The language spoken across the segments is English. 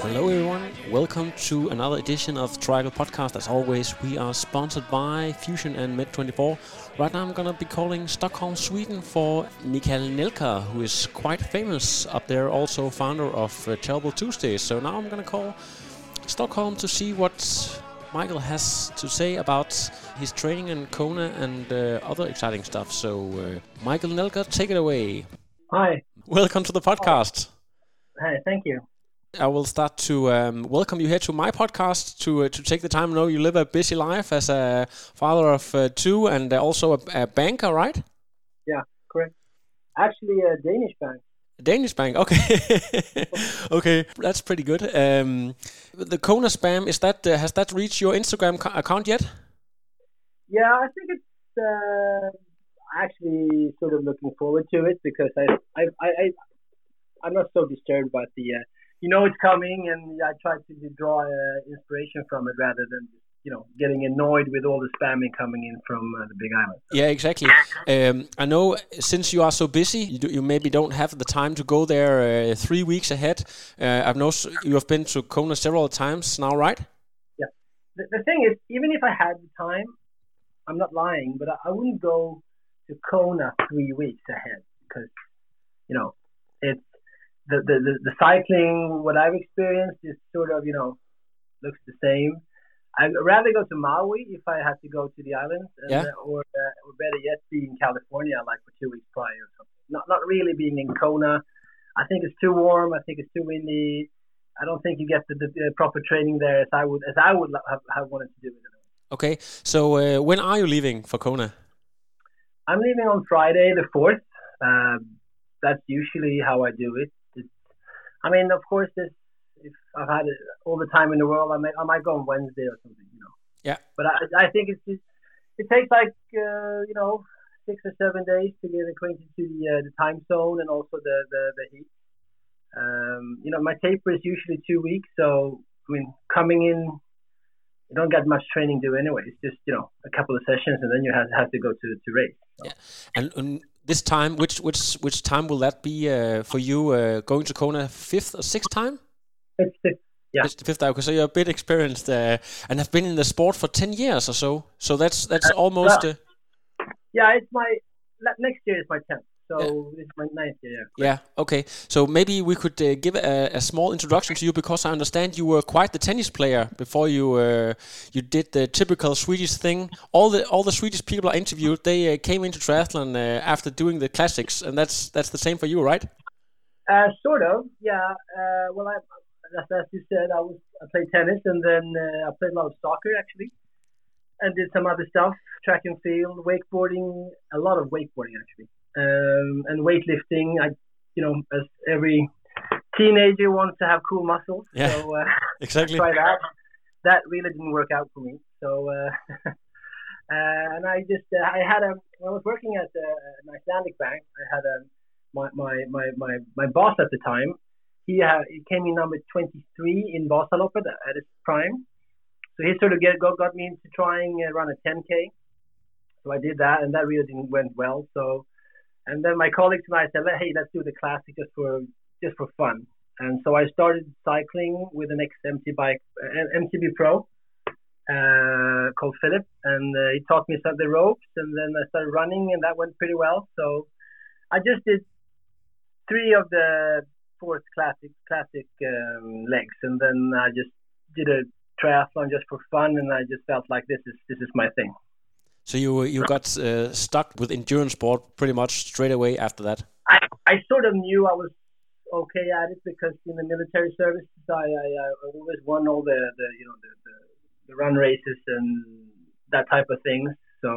Hello everyone, welcome to another edition of Tribal Podcast. As always, we are sponsored by Fusion and Mid 24. Right now I'm going to be calling Stockholm, Sweden for Mikael Nelkå, who is quite famous up there, also founder of Terrible Tuesdays. So now I'm going to call Stockholm to see what Mikael has to say about his training in Kona and other exciting stuff. So Mikael Nelkå, take it away. Hi. Welcome to the podcast. Hi, thank you. I will start to welcome you here to my podcast to take the time. I know you live a busy life as a father of two and also a banker, right? Yeah, correct. Actually, a Danish bank. Danish bank, okay. Okay, that's pretty good. The Kona spam, is that has that reached your Instagram account yet? Yeah, I think it's actually sort of looking forward to it because I'm not so disturbed by the... it's coming, and I try to draw inspiration from it rather than, getting annoyed with all the spamming coming in from the Big Island. So. Yeah, exactly. I know since you are so busy, you maybe don't have the time to go there 3 weeks ahead. I've noticed you have been to Kona several times now, right? Yeah. The thing is, even if I had the time, I'm not lying, but I wouldn't go to Kona 3 weeks ahead because, it's... The cycling, what I've experienced is sort of, looks the same. I'd rather go to Maui if I had to go to the islands, or better yet, be in California like for 2 weeks prior or something. Not really being in Kona. I think it's too warm. I think it's too windy. I don't think you get the proper training there as I would have wanted to do it. Okay, so when are you leaving for Kona? I'm leaving on Friday the 4th. That's usually how I do it. I mean, of course, if I've had all the time in the world, I might go on Wednesday or something, Yeah. But I think it's just, it takes like, 6 or 7 days to get acquainted to the time zone and also the heat. My taper is usually 2 weeks. So, I mean, coming in, you don't get much training to do anyway. It's just, a couple of sessions and then you have to go to race. So. Yeah. And this time, which time will that be for you? Going to Kona fifth or sixth time? It's fifth. Yeah, it's the fifth time. So you're a bit experienced and have been in the sport for 10 years or so. So that's almost. It's my next year is my 10th. So It's my 9th year. Yeah. Yeah. Okay. So maybe we could give a small introduction to you because I understand you were quite the tennis player before you you did the typical Swedish thing. All the Swedish people I interviewed, they came into triathlon after doing the classics, and that's the same for you, right? Sort of. Yeah. Well, as you said, I played tennis, and then I played a lot of soccer actually, and did some other stuff: track and field, wakeboarding, a lot of wakeboarding actually. And weightlifting, as every teenager wants to have cool muscles. Yeah, so exactly. I tried that. That really didn't work out for me. So, and I just, when I was working at an Icelandic bank, I had my boss at the time. He came in number 23 in Vasaloppet at his prime. So he sort of got me into trying around a 10K. So I did that, and that really went well. So. And then my colleagues and I said, hey, let's do the classic just for fun. And so I started cycling with an ex-MTB bike, MTB Pro called Philip. And he taught me some of the ropes. And then I started running, and that went pretty well. So I just did 3 of the 4 classic legs. And then I just did a triathlon just for fun. And I just felt like this is my thing. So you got stuck with endurance sport pretty much straight away after that. I sort of knew I was okay at it because in the military service I always won all the run races and that type of things. So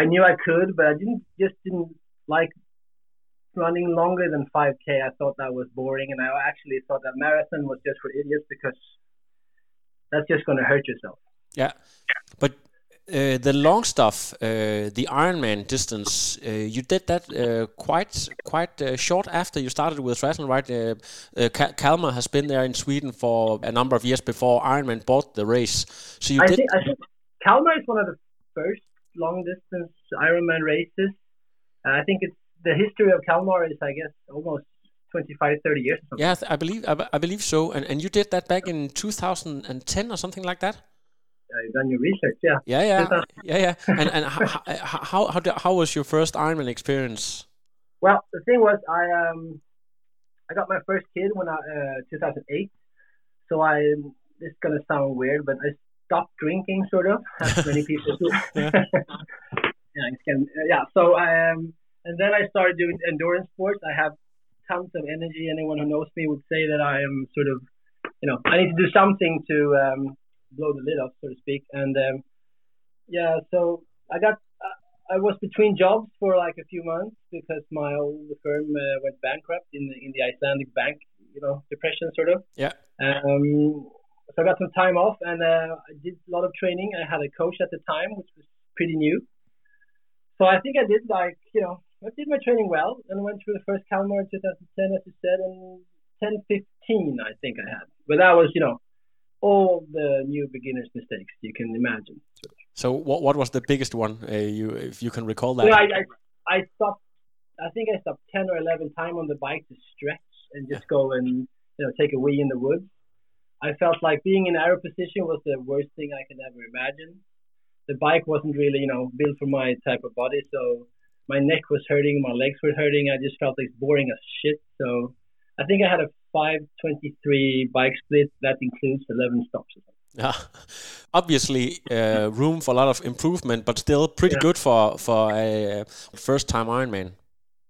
I knew I could, but I didn't like running longer than 5K. I thought that was boring, and I actually thought that marathon was just for idiots because that's just going to hurt yourself. Yeah, but the long stuff, the Ironman distance, you did that quite short after you started with triathlon, right? Kalmar has been there in Sweden for a number of years before Ironman bought the race. So I think Kalmar is one of the first long distance Ironman races. I think it's the history of Kalmar is, I guess, almost 25, 30 years. Or something. Yeah, I believe so. And you did that back in 2010 or something like that? You've done your research, yeah. Yeah. And how was your first Ironman experience? Well, the thing was, I got my first kid when 2008. So it's gonna sound weird, but I stopped drinking, sort of, as many people do. So and then I started doing endurance sports. I have tons of energy. Anyone who knows me would say that I am sort of, I need to do something to blow the lid off, so to speak. And so I was between jobs for like a few months because my old firm went bankrupt in the Icelandic bank, depression sort of. Yeah. So I got some time off, and I did a lot of training. I had a coach at the time, which was pretty new. So I think I did I did my training well and went through the first Kalmar in 2010, as you said, and 10:15 I think I had. But that was, all the new beginners' mistakes you can imagine. So what was the biggest one, if you can recall that? I think I stopped 10 or 11 times on the bike to stretch and just go and take a wee in the woods. I felt like being in arrow position was the worst thing I could ever imagine. The bike wasn't really built for my type of body, so my neck was hurting, my legs were hurting. I just felt like boring as shit. So I think I had a 5:23 bike split that includes 11 stops. Yeah, obviously room for a lot of improvement, but still pretty good for a first-time Ironman.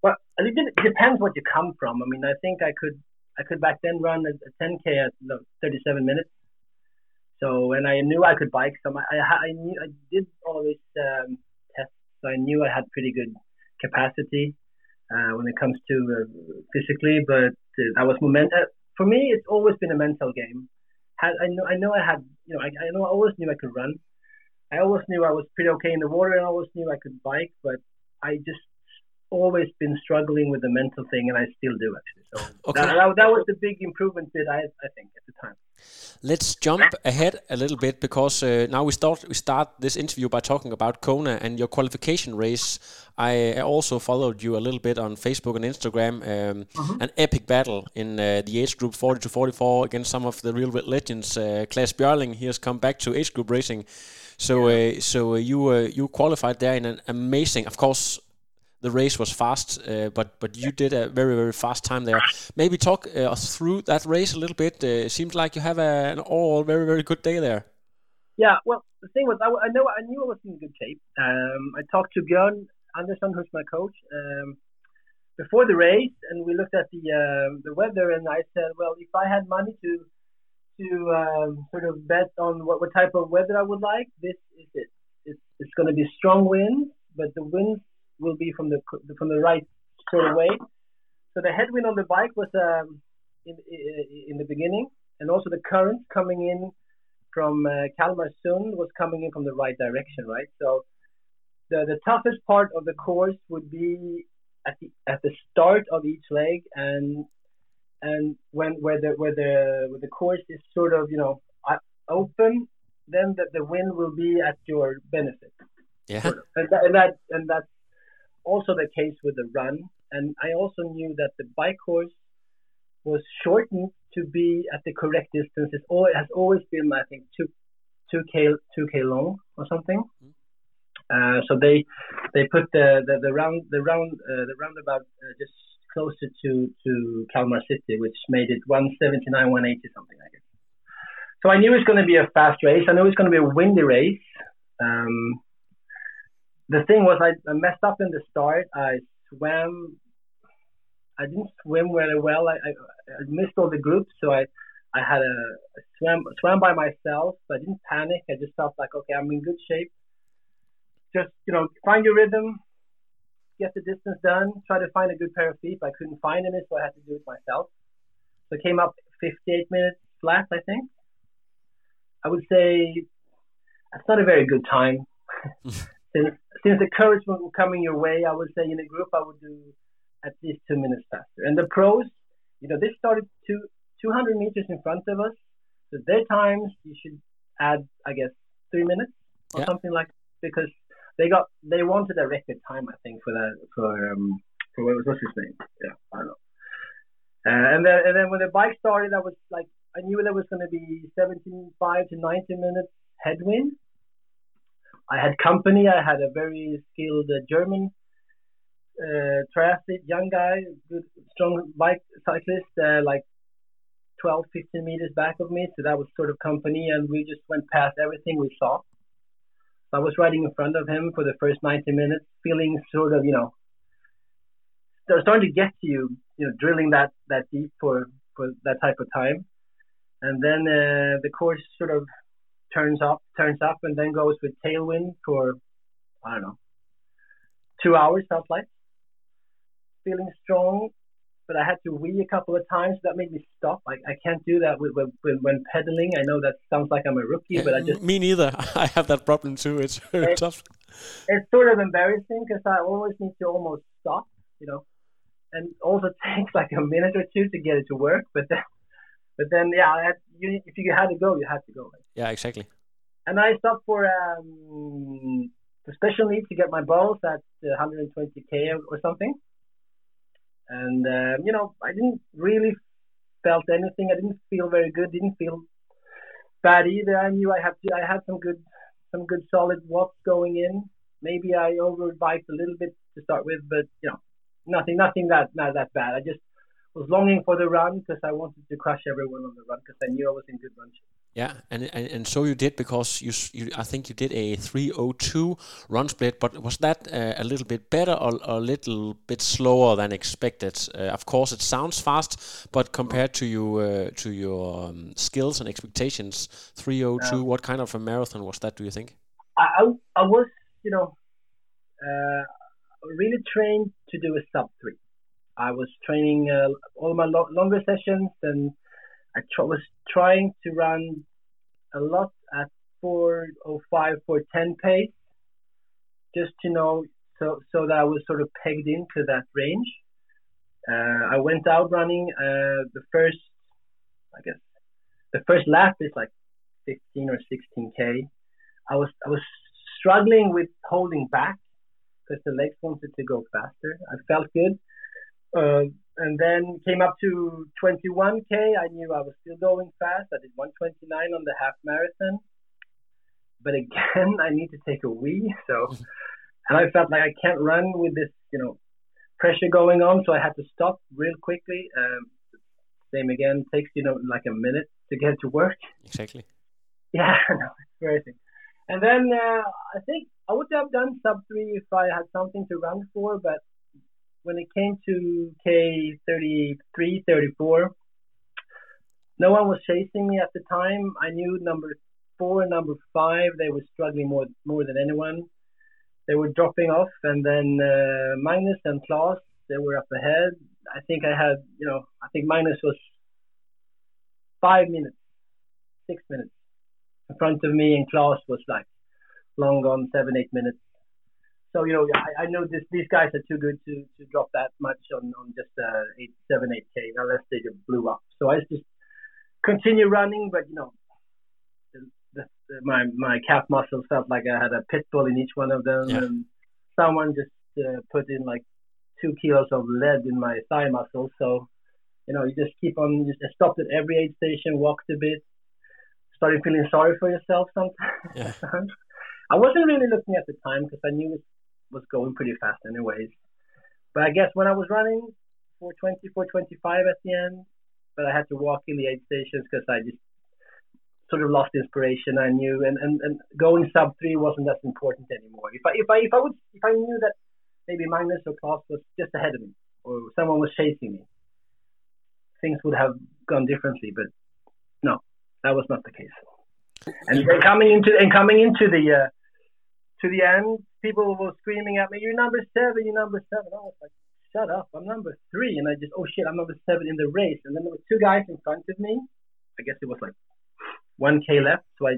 Well, it depends what you come from. I mean, I think I could back then run a 10K at 37 minutes. So, and I knew I could bike. So I did all these tests. So I knew I had pretty good capacity when it comes to physically, but I was for me, it's always been a mental game. I always knew I could run. I always knew I was pretty okay in the water, and I always knew I could bike, but I just always been struggling with the mental thing, and I still do, actually. So okay. that was the big improvement that I think at the time. Let's jump ahead a little bit, because now we start this interview by talking about Kona and your qualification race. I also followed you a little bit on Facebook and Instagram. An epic battle in the age group 40 to 44 against some of the real legends. Klaes Björling, he has come back to age group racing. So you qualified there in an amazing, of course. The race was fast, but you did a very, very fast time there. Maybe talk us through that race a little bit. It seems like you have an all very, very good day there. Yeah, well, the thing was, I knew I was in good shape. I talked to Björn Andersson, who's my coach, before the race, and we looked at the weather, and I said, well, if I had money to sort of bet on what type of weather I would like, this is it. It's going to be strong winds, but the winds will be from the right sort of way. So the headwind on the bike was in the beginning, and also the current coming in from Kalmar Sund was coming in from the right direction, right? So the toughest part of the course would be at the start of each leg, and where the course is sort of open, then the wind will be at your benefit. Yeah, sort of. and that's also the case with the run, and I also knew that the bike course was shortened to be at the correct distance. It has always been, I think, two k long or something. So they put the roundabout just closer to Kalmar City, which made it 179, 180 something, I guess. So I knew it was going to be a fast race. I knew it was going to be a windy race. The thing was, I messed up in the start. I swam. I didn't swim really well. I missed all the groups, so I had a swam by myself. So I didn't panic. I just felt like, okay, I'm in good shape. Just, you know, find your rhythm, get the distance done, try to find a good pair of feet. I couldn't find any, so I had to do it myself. So I came up 58 minutes flat, I think. I would say that's not a very good time. Since the courage was coming your way, I would say in a group I would do at least 2 minutes faster. And the pros, you know, they started 200 meters in front of us. So their times, you should add, I guess, 3 minutes or something like that, because they wanted a record time, I think, for what's his name? Yeah, I don't know. And then when the bike started, I was like, I knew there was going to be 17.5 to 90 minutes headwind. I had company. I had a very skilled German triathlete, young guy, good, strong bike cyclist, like 12, 15 meters back of me. So that was sort of company, and we just went past everything we saw. So I was riding in front of him for the first 90 minutes, feeling sort of, you know, starting to get to you, you know, drilling that deep for that type of time. And then the course sort of turns up, and then goes with tailwind for, I don't know, 2 hours, felt like. Feeling strong, but I had to wee a couple of times. So that made me stop. I can't do that when pedaling. I know that sounds like I'm a rookie, but I just... Me neither. I have that problem too. It's very tough. It's sort of embarrassing because I always need to almost stop, you know, and also takes like a minute or two to get it to work, but then... But then, if you had to go, you had to go. Right? Yeah, exactly. And I stopped for special needs to get my balls at 120K or something. And, you know, I didn't really felt anything. I didn't feel very good. Didn't feel bad either. I knew I had some good solid watts going in. Maybe I overbiked a little bit to start with, but, you know, nothing that bad. I just was longing for the run because I wanted to crush everyone on the run because I knew I was in good run shape. Yeah, and so you did, because you I think you did a 3:02 run split, but was that a little bit better or a little bit slower than expected? Of course, it sounds fast, but compared to you to your skills and expectations, 3:02. What kind of a marathon was that? Do you think? I was, you know, really trained to do a sub 3. I was training all my longer sessions, and I was trying to run a lot at 4:05, 4:10 pace, just to know, so that I was sort of pegged into that range. I went out running the first lap is like 15 or 16K. I was struggling with holding back because the legs wanted to go faster. I felt good. And then came up to 21K. I knew I was still going fast. I did 1:29 on the half marathon. But again, I need to take a wee. So, and I felt like I can't run with this, you know, pressure going on. So I had to stop real quickly. Same again, takes, you know, like a minute to get to work. Exactly. Yeah, no, it's crazy. And then I think I would have done sub 3 if I had something to run for, but when it came to K 33, 34, no one was chasing me at the time. I knew number 4 and number 5, they were struggling more than anyone. They were dropping off, and then Magnus and Klaes, they were up ahead. I think Magnus was 5 minutes, 6 minutes in front of me, and Klaes was like long gone, 7-8 minutes. So, you know, I know these guys are too good to drop that much on just 7-8K, unless they just blew up. So I just continue running, but, you know, my calf muscles felt like I had a pit bull in each one of them. Yeah. And someone just put in like 2 kilos of lead in my thigh muscles. So, you know, you just keep on, I stopped at every aid station, walked a bit, started feeling sorry for yourself sometimes. Yeah. I wasn't really looking at the time because I knew it was going pretty fast anyways. But I guess when I was running 4:20, 4:25 at the end, but I had to walk in the aid stations because I just sort of lost inspiration. I knew, and going sub 3 wasn't as important anymore. If I knew that maybe Magnus or Klaes was just ahead of me, or someone was chasing me, things would have gone differently. But no, that was not the case. And coming into the end, people were screaming at me, "You're number seven! You're number seven!" I was like, "Shut up! I'm number three!" And I just, "Oh shit! I'm number seven in the race!" And then there were two guys in front of me. I guess it was like 1K left, so I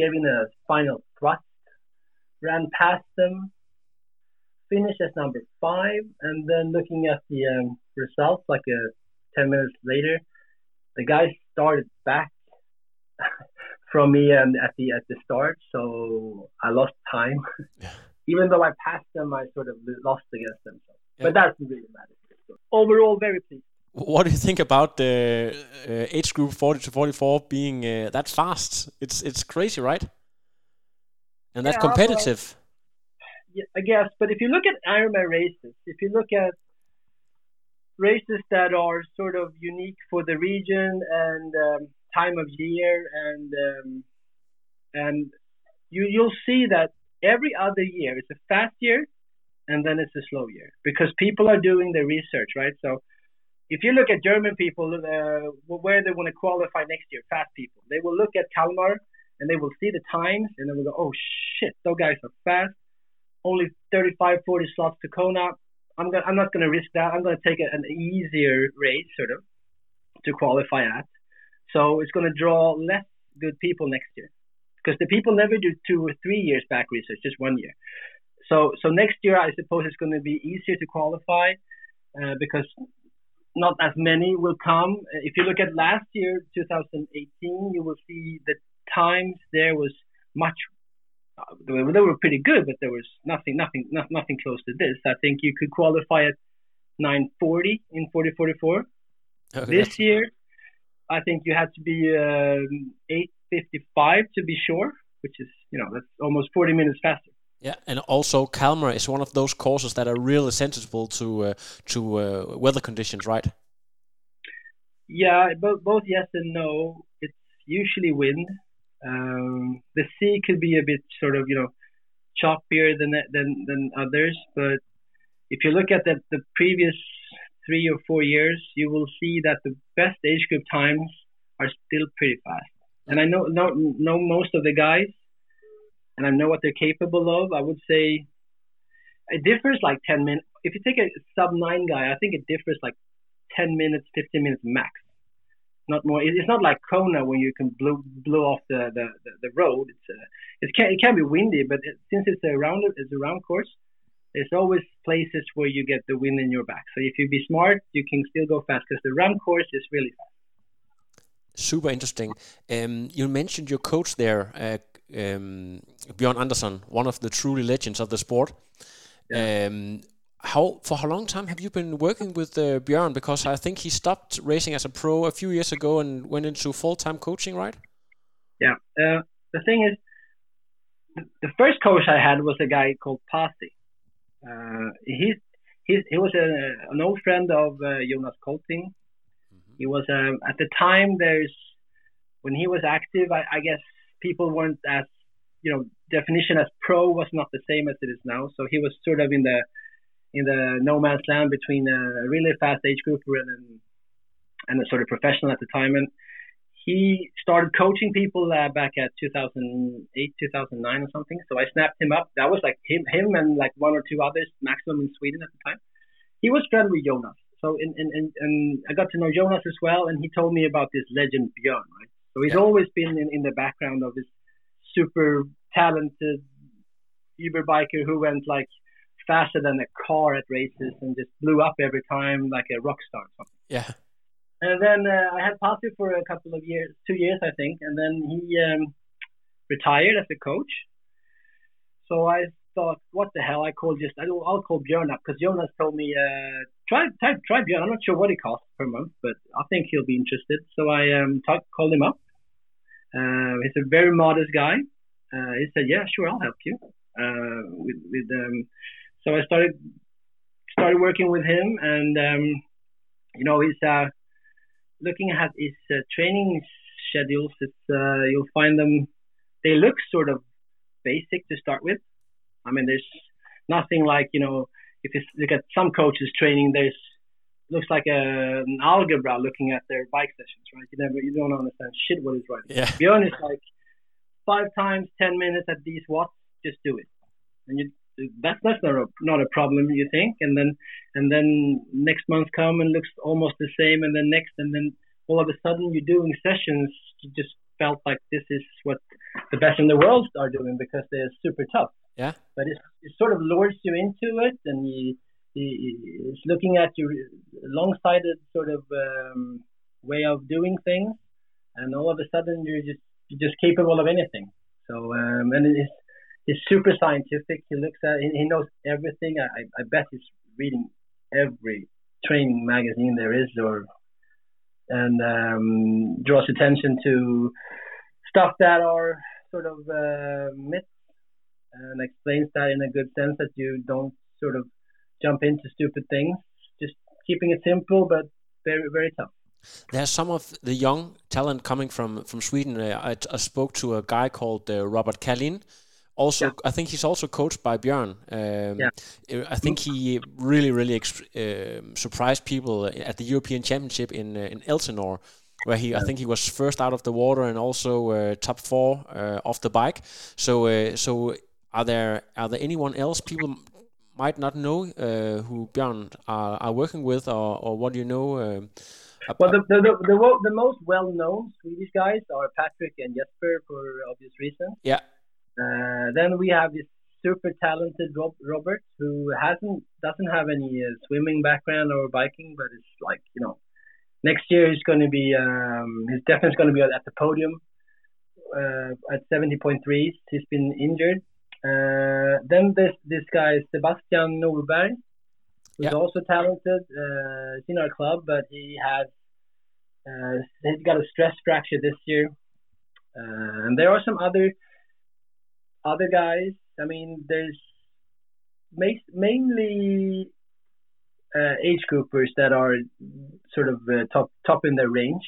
gave in a final thrust, ran past them, finished as number five, and then looking at the results, like 10 minutes later, the guy started back from me at the start, so I lost time. Yeah. Even though I passed them, I sort of lost against them. So. Yeah. But that's really matter. So overall, very pleased. What do you think about the age group 40 to 44 being that fast? It's crazy, right? And that's competitive. Yeah, I guess. But if you look at Ironman races, if you look at races that are sort of unique for the region and time of year, and you'll see that every other year it's a fast year, and then it's a slow year because people are doing their research, right? So. If you look at German people, where they want to qualify next year, fast people, they will look at Kalmar and they will see the times and they will go, "Oh shit, those guys are fast. Only 35, 40 slots to Kona. I'm not going to risk that. I'm going to take an easier race sort of to qualify at." So it's going to draw less good people next year because the people never do 2 or 3 years back research, just 1 year. So next year, I suppose it's going to be easier to qualify because not as many will come. If you look at last year, 2018, you will see the times there was much. They were pretty good, but there was nothing close to this. I think you could qualify at 9:40 in 40:44. Okay. This year, I think you had to be 8:55 to be sure, which is that's almost 40 minutes faster. Yeah, and also Kalmar is one of those courses that are really sensitive to weather conditions, right? Yeah, both yes and no. It's usually wind. The sea could be a bit sort of choppier than others, but if you look at the previous 3 or 4 years, you will see that the best age group times are still pretty fast. And I know most of the guys. And I know what they're capable of. I would say it differs like 10 minutes. If you take a sub-9 guy, I think it differs like 10 minutes, 15 minutes max. Not more. It's not like Kona when you can blow off the road. It can be windy, but since it's a round course, there's always places where you get the wind in your back. So if you be smart, you can still go fast because the round course is really fast. Super interesting. You mentioned your coach there, Björn Andersson, one of the truly legends of the sport. Yeah. For how long time have you been working with Björn? Because I think he stopped racing as a pro a few years ago and went into full-time coaching, right? Yeah. The thing is, the first coach I had was a guy called Pasi. He was an old friend of Jonas Colting. Mm-hmm. He was at the time when he was active, I guess. People weren't as, definition as pro was not the same as it is now. So he was sort of in the no man's land between a really fast age grouper and a sort of professional at the time. And he started coaching people back at 2008, 2009 or something. So I snapped him up. That was like him and like one or two others maximum in Sweden at the time. He was friends with Jonas. So and I got to know Jonas as well. And he told me about this legend Björn, right? So he's always been in the background of this super talented Uber biker who went like faster than a car at races and just blew up every time like a rock star or something. Yeah. And then I had Pasi for a couple of years, 2 years I think, and then he retired as a coach. So I thought, what the hell? I'll call Björn up because Jonas told me try Björn. I'm not sure what he costs per month, but I think he'll be interested. So I called him up. He's a very modest guy. He said, "Yeah, sure, I'll help you." So I started working with him, and he's looking at his training schedules. You'll find them. They look sort of basic to start with. I mean, there's nothing like if you look at some coaches training, there's looks like an algebra looking at their bike sessions, right? You don't understand shit what he's writing. Yeah. Björn is like 5 times 10 minutes at these watts, just do it. And that's not a problem, you think? And then next month come and looks almost the same, and then all of a sudden you're doing sessions. You just felt like this is what the best in the world are doing because they're super tough. Yeah. But it sort of lures you into it, and it's looking at your long-sighted sort of way of doing things, and all of a sudden you're just capable of anything. So and he's super scientific. He looks at, he knows everything. I bet he's reading every training magazine there is, and draws attention to stuff that are sort of myths, and explains that in a good sense that you don't sort of jump into stupid things. Just keeping it simple, but very, very tough. There's some of the young talent coming from Sweden. I spoke to a guy called Robert Kallin. Also, yeah. I think he's also coached by Björn. Yeah. I think he really, really surprised people at the European Championship in Elsinore, where he, I think he was first out of the water and also top 4 off the bike. So are there anyone else people might not know who Björn are working with, or what do you know? Well, the most well-known Swedish guys are Patrick and Jesper for obvious reasons. Yeah. Then we have this super talented Robert, who doesn't have any swimming background or biking, but it's like, you know, next year he's going to be he's definitely going to be at the podium at 70.3. He's been injured. Then this guy Sebastian Norberg, who's also talented. He's in our club, but he has he's got a stress fracture this year, and there are some other guys. I mean, there's mainly age groupers that are sort of top in their range.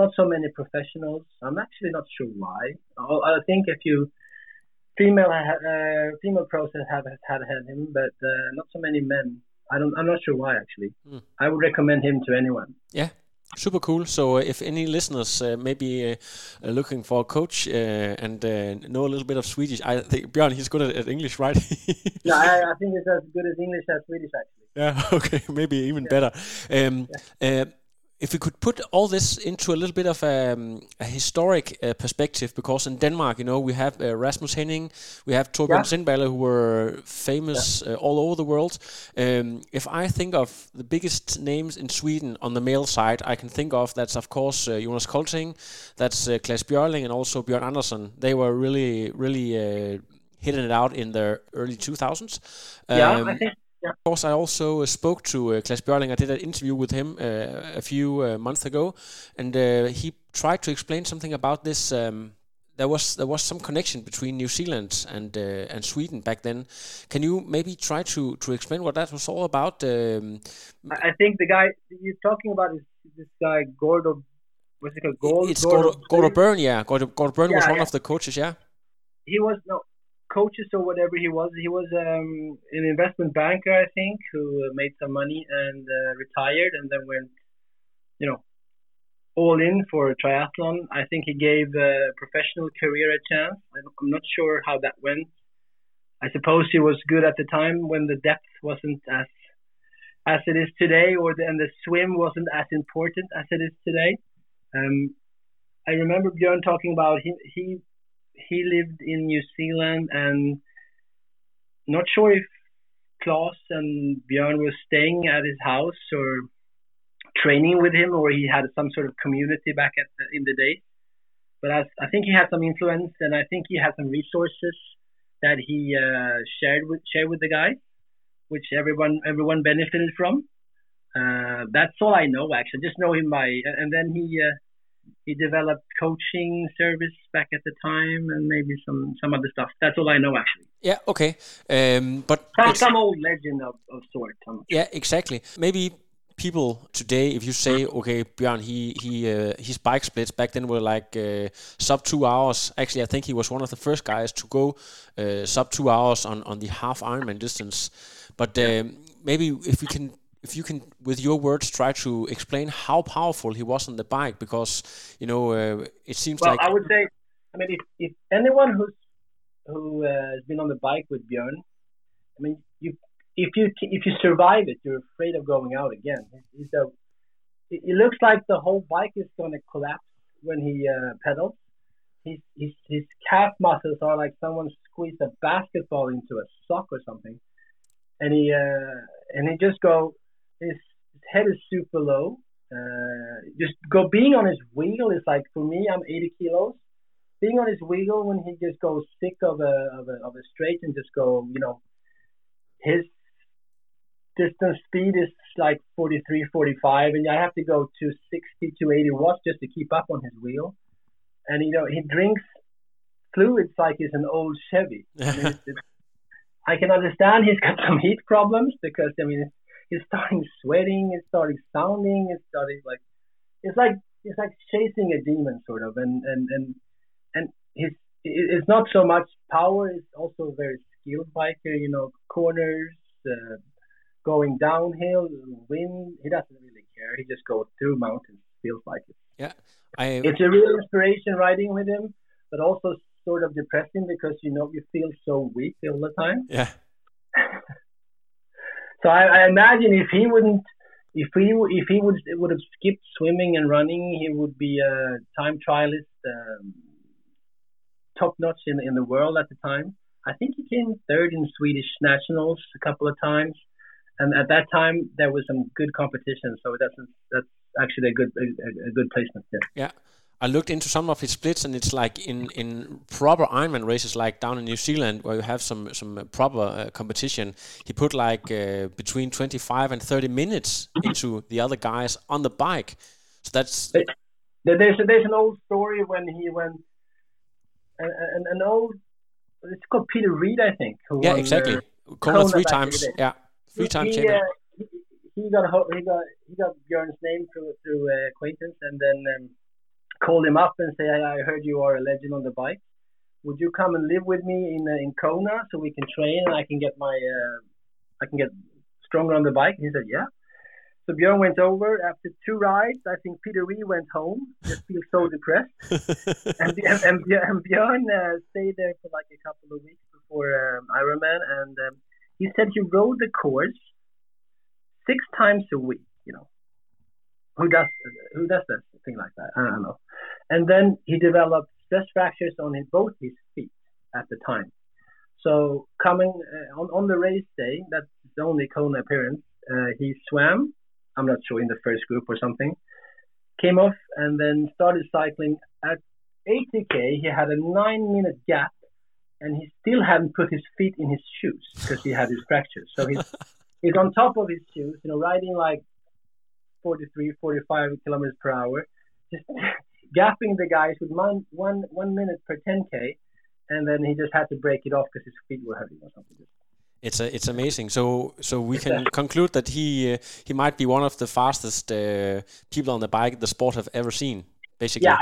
Not so many professionals. I'm actually not sure why. I think a few female pros have had him, but not so many men. I'm not sure why actually. Mm. I would recommend him to anyone. Yeah. Super cool. So if any listeners maybe are looking for a coach and know a little bit of Swedish, I think Björn, he's good at English, right? No, I think he's as good as English as Swedish, actually. Yeah, okay, maybe even better. If we could put all this into a little bit of a historic perspective, because in Denmark, you know, we have Rasmus Henning, we have Torbjörn Zinbäller, who were famous all over the world. If I think of the biggest names in Sweden on the male side, I can think of, that's of course Jonas Colting, that's Klaes Björling, and also Björn Andersson. They were really, really hitting it out in the early 2000s. I think. Yeah. Of course, I also spoke to Klaes Björling. I did an interview with him a few months ago, and he tried to explain something about this. There was some connection between New Zealand and Sweden back then. Can you maybe try to explain what that was all about? I think the guy you're talking about is this guy Gordo. What's it called? Gordo Björn. Yeah, Gordo Björn was one of the coaches. Yeah, he was coaches or whatever he was. He was an investment banker, I think, who made some money and retired, and then went, you know, all in for a triathlon. I think he gave a professional career a chance. I'm not sure how that went. I suppose he was good at the time when the depth wasn't as it is today, and the swim wasn't as important as it is today. I remember Björn talking about he lived in New Zealand, and not sure if Klaes and Björn were staying at his house or training with him, or he had some sort of community back in the day. But I think he had some influence, and I think he had some resources that he shared with the guy, which everyone benefited from. That's all I know, actually. Just know him by, and then he developed coaching service back at the time, and maybe some other stuff. That's all I know, actually. Yeah, okay. But some old legend of sort. Yeah, exactly. Maybe people today, if you say, okay, Björn, his bike splits back then were like sub 2 hours. Actually, I think he was one of the first guys to go sub 2 hours on the half Ironman distance. But maybe if we can if you can, with your words, try to explain how powerful he was on the bike, because you know it seems like. Well, I would say, I mean, if anyone who's been on the bike with Björn, I mean, if you survive it, you're afraid of going out again. It looks like the whole bike is going to collapse when he pedals. His calf muscles are like someone squeezed a basketball into a sock or something, and he just go. His head is super low. Just go being on his wheel is like, for me, I'm 80 kilos. Being on his wheel when he just goes sick of a straight and just go, you know, his distance speed is like 43, 45, and I have to go to 60 to 80 watts just to keep up on his wheel. And, you know, he drinks fluids like he's an old Chevy. I mean, I can understand he's got some heat problems because, I mean, he's starting sweating, he's starting sounding, he's starting like, it's like chasing a demon sort of. And it's not so much power, it's also a very skilled biker, you know, corners, going downhill, wind, he doesn't really care. He just goes through mountains, feels like it. Yeah. It's a real inspiration riding with him, but also sort of depressing because, you know, you feel so weak all the time. Yeah. So I imagine if he would have skipped swimming and running, he would be a time trialist, top notch in the world at the time. I think he came third in Swedish nationals a couple of times, and at that time there was some good competition. So that's actually a good placement there. Yeah. I looked into some of his splits, and it's like in proper Ironman races, like down in New Zealand, where you have some proper competition, he put like between 25 and 30 minutes into the other guys on the bike. So that's... There's an old story when he went... An old... It's called Peter Reid, I think. Who yeah, exactly. Kona three times. Yeah, three times champion. He got Björn's name through acquaintance, and then... call him up and say, I heard you are a legend on the bike. Would you come and live with me in Kona so we can train and I can get I can get stronger on the bike? And he said, yeah. So Björn went over. After two rides, I think Peter Reid went home. Just feels so depressed. and Björn stayed there for like a couple of weeks before Ironman. And he said he rode the course 6 times a week, you know. Who does that thing like that? I don't know. And then he developed stress fractures on both his feet at the time. So coming on the race day, that's the only Kona appearance. He swam. I'm not sure in the first group or something. Came off and then started cycling. At 80K, he had a 9-minute gap, and he still hadn't put his feet in his shoes because he had his fractures. So he's on top of his shoes, you know, riding like 43, 45 kilometers per hour, just gapping the guys with one minute per 10K, and then he just had to break it off because his feet were hurting or something. It's amazing. So we can conclude that he might be one of the fastest people on the bike the sport have ever seen, basically. Yeah,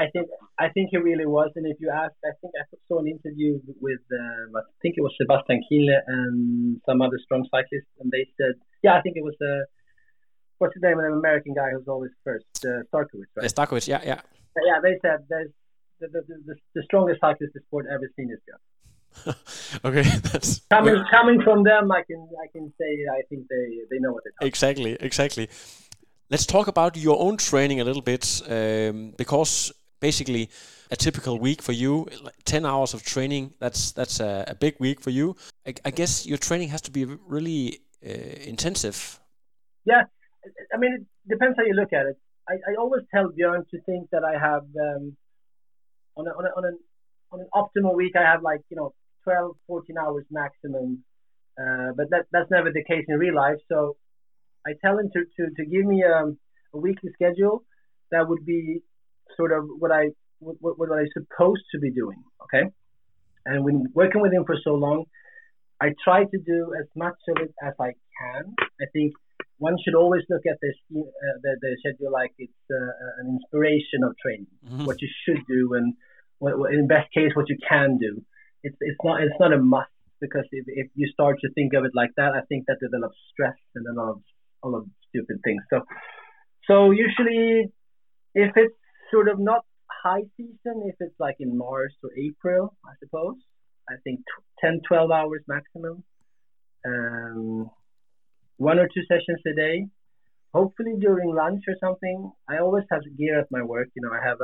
I think he really was. And if you ask, I think I saw an interview with I think it was Sebastian Kienle and some other strong cyclists, and they said, yeah, I think it was what's the name of an American guy who's always first? Starkovic, right? Starkovic, yeah. Yeah, they said the strongest cyclist the sport ever seen is Björn. Okay, that's coming from them. I can say I think they know what they're talking. Exactly. Let's talk about your own training a little bit, because basically a typical week for you, like 10 hours of training. That's a big week for you. I guess your training has to be really intensive. Yeah. I mean, it depends how you look at it. I always tell Björn to think that I have on an optimal week I have like, you know, 12, 14 hours maximum, but that's never the case in real life. So I tell him to give me a weekly schedule that would be sort of what I supposed to be doing. Okay, and when working with him for so long, I try to do as much of it as I can. I think one should always look at the schedule like it's an inspiration of training, what you should do, and what, in best case, what you can do. It's not a must, because if you start to think of it like that, I think that develops stress and a lot of stupid things. So usually if it's sort of not high season, if it's like in March or April, I suppose, I think 10-12 hours maximum. One or two sessions a day, hopefully during lunch or something. I always have gear at my work. You know, I have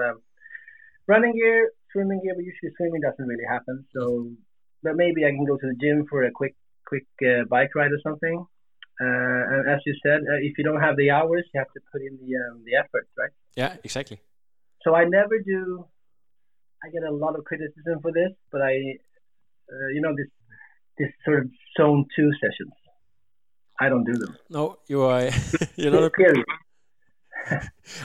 running gear, swimming gear, but usually swimming doesn't really happen. So, but maybe I can go to the gym for a quick bike ride or something. And as you said, if you don't have the hours, you have to put in the effort, right? Yeah, exactly. So I never do. I get a lot of criticism for this, but I, this sort of zone 2 sessions. I don't do them. No, you are. You're not a...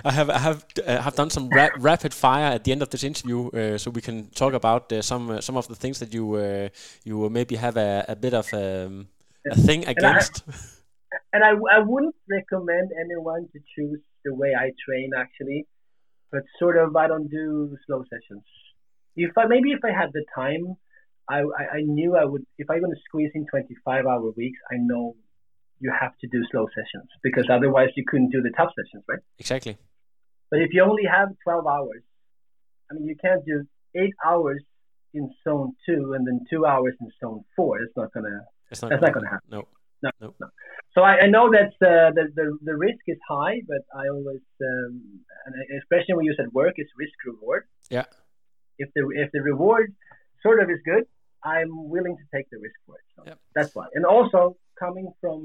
I have done some rapid fire at the end of this interview, so we can talk about some of the things that you maybe have a bit of a thing against. And I wouldn't recommend anyone to choose the way I train actually, but sort of I don't do slow sessions. If I had the time, I knew I would. If I'm going to squeeze in 25-hour weeks, I know you have to do slow sessions because otherwise you couldn't do the tough sessions, right? Exactly. But if you only have 12 hours, I mean, you can't do 8 hours in zone 2 and then 2 hours in zone 4. That's not gonna happen. No. So I know that the risk is high, but I always, and especially when you said work, it's risk reward. Yeah. If the reward sort of is good, I'm willing to take the risk for it. So yep. That's why. And also, coming from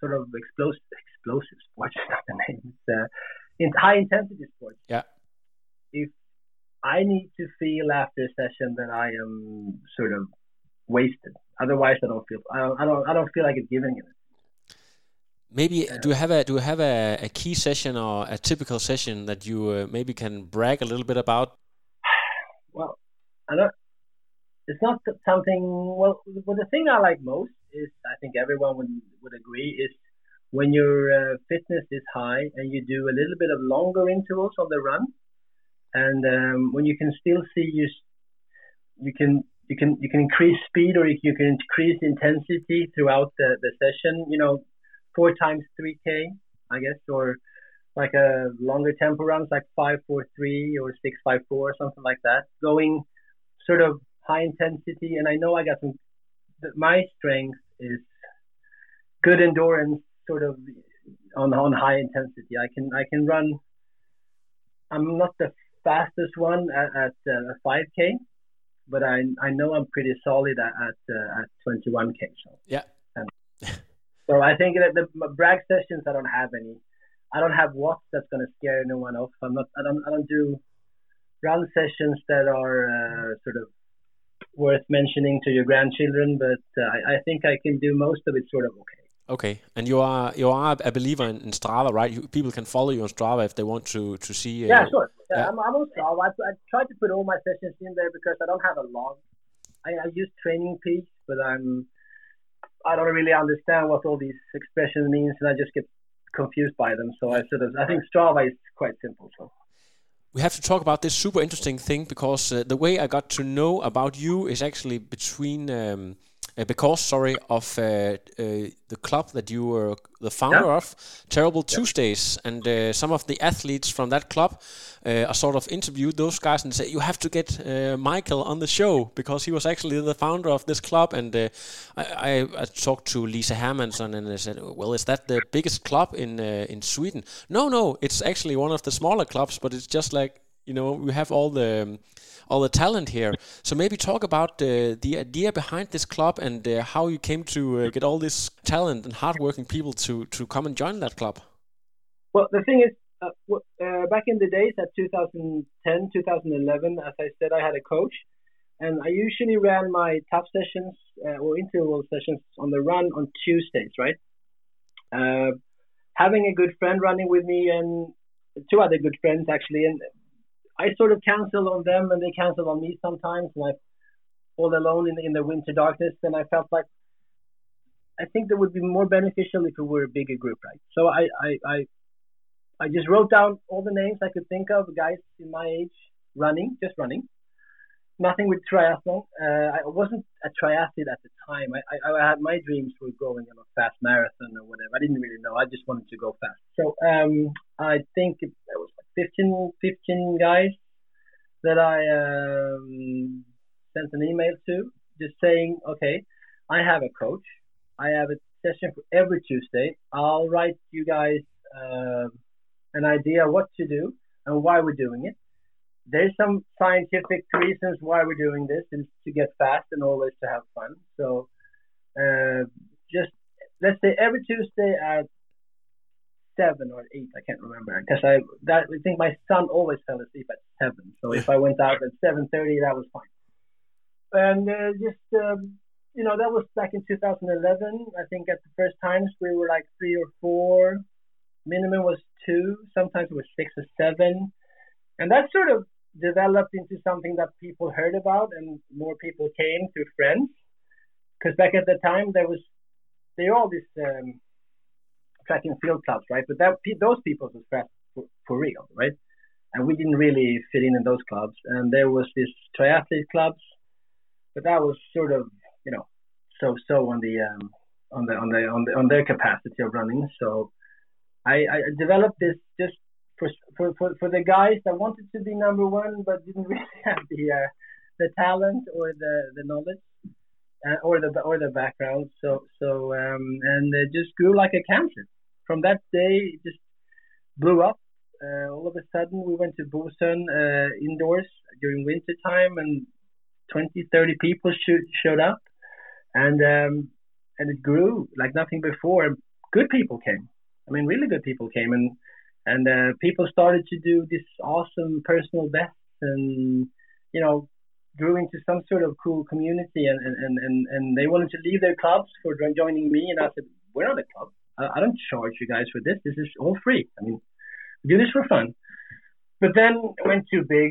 sort of explosive sports, not the name, it's high intensity sports. Yeah. If I need to feel after a session that I am sort of wasted, otherwise I don't feel like it's giving it. Maybe do you have a key session or a typical session that you maybe can brag a little bit about? Well, I don't. It's not something. Well, the thing I like most is, I think everyone would agree, is when your fitness is high and you do a little bit of longer intervals on the run, and when you can still see you can increase speed or you can increase intensity throughout the session. You know, 4 times 3K, I guess, or like a longer tempo runs like 5-4-3 or 6-5-4, something like that, going sort of high intensity. And I know I got my strength is good endurance, sort of on high intensity. I can run. I'm not the fastest one at 5K, but I know I'm pretty solid at 21K. So. Yeah. So I think that the brag sessions, I don't have any. I don't have watts that's going to scare anyone off. I don't do run sessions that are sort of worth mentioning to your grandchildren, but I think I can do most of it sort of okay. Okay, and you are a believer in Strava, right? People can follow you on Strava if they want to see. Yeah, sure. Yeah. I'm on Strava. I try to put all my sessions in there because I don't have a log. I use Training Peaks, but I don't really understand what all these expressions means, and I just get confused by them. So I think Strava is quite simple. So. We have to talk about this super interesting thing because the way I got to know about you is actually because of the club that you were the founder of, Terrible Tuesdays, and some of the athletes from that club are sort of interviewed those guys and say, you have to get Mikael on the show because he was actually the founder of this club. And I talked to Lisa Hermansson and I said, well, is that the biggest club in Sweden? No, it's actually one of the smaller clubs, but it's just like, you know, we have all the talent here. So maybe talk about the idea behind this club and how you came to get all this talent and hardworking people to come and join that club. Well, the thing is, back in the days at 2010, 2011, as I said, I had a coach, and I usually ran my tough sessions or interval sessions on the run on Tuesdays, right? Having a good friend running with me and 2 other good friends actually, and I sort of cancel on them and they cancel on me sometimes, and I'm all alone in the winter darkness. And I felt like I think that would be more beneficial if we were a bigger group, right? So I just wrote down all the names I could think of, guys in my age running, nothing with triathlon. I wasn't a triathlete at the time. I had my dreams were going on a fast marathon or whatever. I didn't really know. I just wanted to go fast. So I think it was like 15 guys that I sent an email to, just saying, okay, I have a coach. I have a session for every Tuesday. I'll write you guys an idea what to do and why we're doing it. There's some scientific reasons why we're doing this, is to get fast and always to have fun. So just, let's say every Tuesday at 7 or 8, I can't remember, because I think my son always fell asleep at 7. So if I went out at 7:30, that was fine. And you know, that was back in 2011. I think at the first times we were like 3 or 4. Minimum was 2. Sometimes it was 6 or 7. And that sort of developed into something that people heard about, and more people came through friends. Because back at the time, there were all these track and field clubs, right? But those people were fast for real, right? And we didn't really fit in those clubs. And there was this triathlete clubs, but that was sort of, you know, so on their capacity of running. So I developed this just for the guys that wanted to be number one but didn't really have the talent or the knowledge or the background. So and it just grew like a cancer. From that day, it just blew up. All of a sudden, we went to Busan indoors during winter time, and 20-30 people showed up, and it grew like nothing before. Good people came. I mean, really good people came, and people started to do this awesome personal bests, and, you know, grew into some sort of cool community, and they wanted to leave their clubs for joining me, and I said, we're not a club. I don't charge you guys for this. This is all free. I mean, we do this for fun. But then it went too big.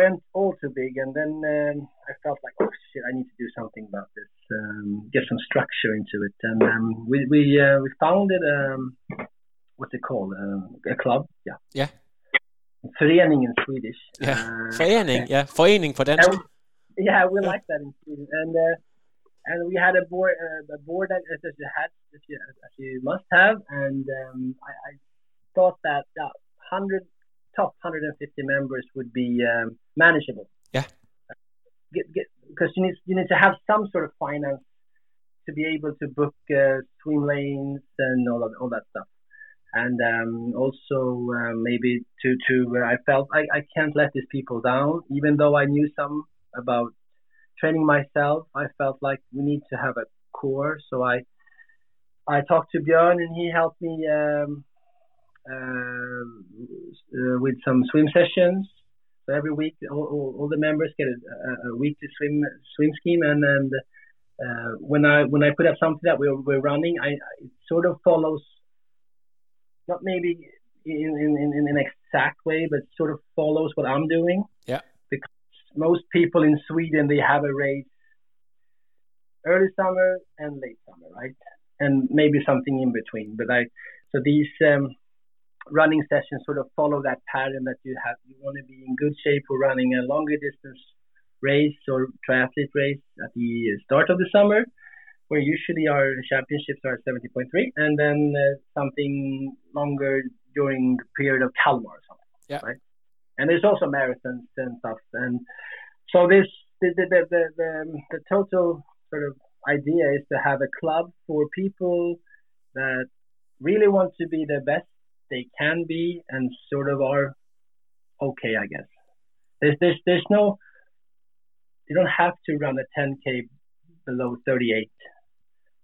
Went all too big, and then I felt like, oh shit, I need to do something about this, get some structure into it, and we founded what's it called, a club, yeah, förening in Swedish, förening for Danish, yeah, we like that in Sweden, and we had a board that as you must have, and I thought that 150 members would be manageable. Yeah, because you need to have some sort of finance to be able to book swim lanes and all that stuff. And also maybe to I felt I can't let these people down, even though I knew some about training myself. I felt like we need to have a core. So I talked to Björn, and he helped me. With some swim sessions, so every week all the members get a week to swim scheme, and when I put up something that we're running, it sort of follows, not maybe in an exact way, but sort of follows what I'm doing. Yeah, because most people in Sweden, they have a race early summer and late summer, right? And maybe something in between. But so these running sessions sort of follow that pattern that you have. You want to be in good shape for running a longer distance race or triathlete race at the start of the summer, where usually our championships are 70.3, and then something longer during the period of Kalmar or something, yeah. Right? And there's also marathons and stuff. And so the total sort of idea is to have a club for people that really want to be the best they can be, and sort of are okay, I guess. There's no, you don't have to run a 10K below 38,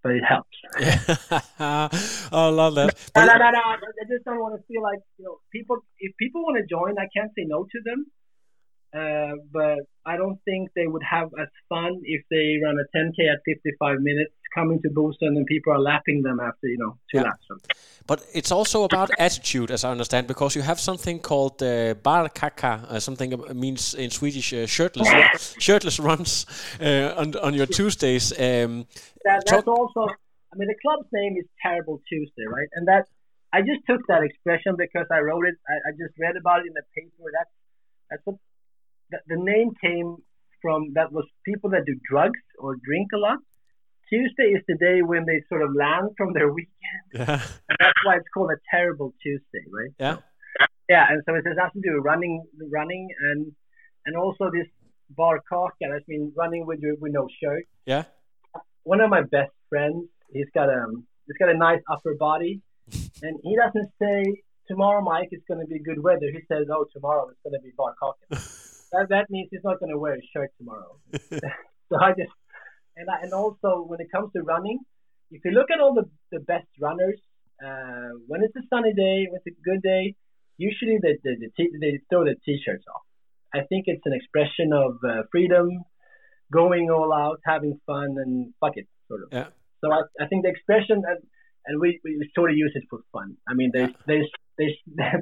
but it helps. Yeah. I love that. No. I just don't want to feel like, you know, people, if people want to join, I can't say no to them. But I don't think they would have as fun if they run a 10K at 55 minutes coming to Boston and people are lapping them after, you know, two laps. But it's also about attitude, as I understand, because you have something called barkaka, something means in Swedish shirtless runs on your Tuesdays. That's also, I mean, the club's name is Terrible Tuesday, right? And that, I just took that expression because I wrote it, I just read about it in the paper. That's what the name came from that was people that do drugs or drink a lot. Tuesday is the day when they sort of land from their weekend. Yeah. And that's why it's called a Terrible Tuesday, right? Yeah. Yeah, and so it has nothing to do with running, and also this bar kaka, I mean, running with no shirt. Yeah. One of my best friends, he's got a nice upper body, and he doesn't say, tomorrow, Mike, it's going to be good weather. He says, oh, tomorrow it's going to be bar kaka. That means he's not going to wear a shirt tomorrow. So I just... And also, when it comes to running, if you look at all the best runners, when it's a sunny day, when it's a good day, usually they throw the T-shirts off. I think it's an expression of freedom, going all out, having fun, and fuck it, sort of. Yeah. So I think the expression, and we sort of use it for fun. I mean, there's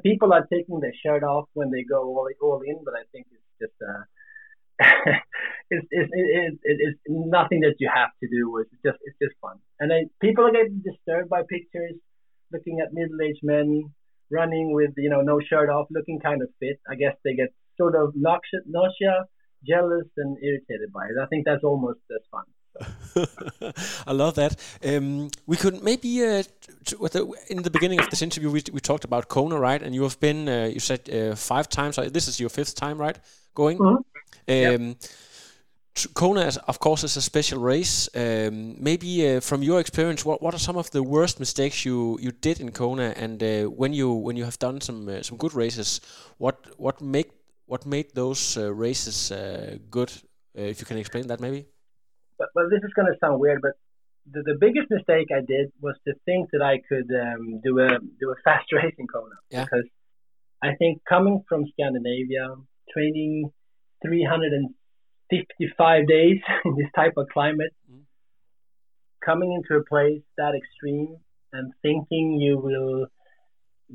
people are taking their shirt off when they go all in, but I think it's just... it's nothing that you have to do. It's just fun, and then people are getting disturbed by pictures looking at middle-aged men running with no shirt off, looking kind of fit. I guess they get sort of nausea, jealous, and irritated by it. I think that's almost as fun. I love that. We could maybe in the beginning of this interview we talked about Kona, right? And you have been you said 5 times. This is your 5th time, right? Going. Mm-hmm. Yep. Kona, of course, is a special race. Maybe from your experience, what are some of the worst mistakes you did in Kona? And when you have done some good races, what made those races good? If you can explain that, maybe. Well, this is going to sound weird, but the biggest mistake I did was to think that I could do a fast race in Kona. Yeah. Because I think coming from Scandinavia, training 355 days in this type of climate, coming into a place that extreme and thinking you will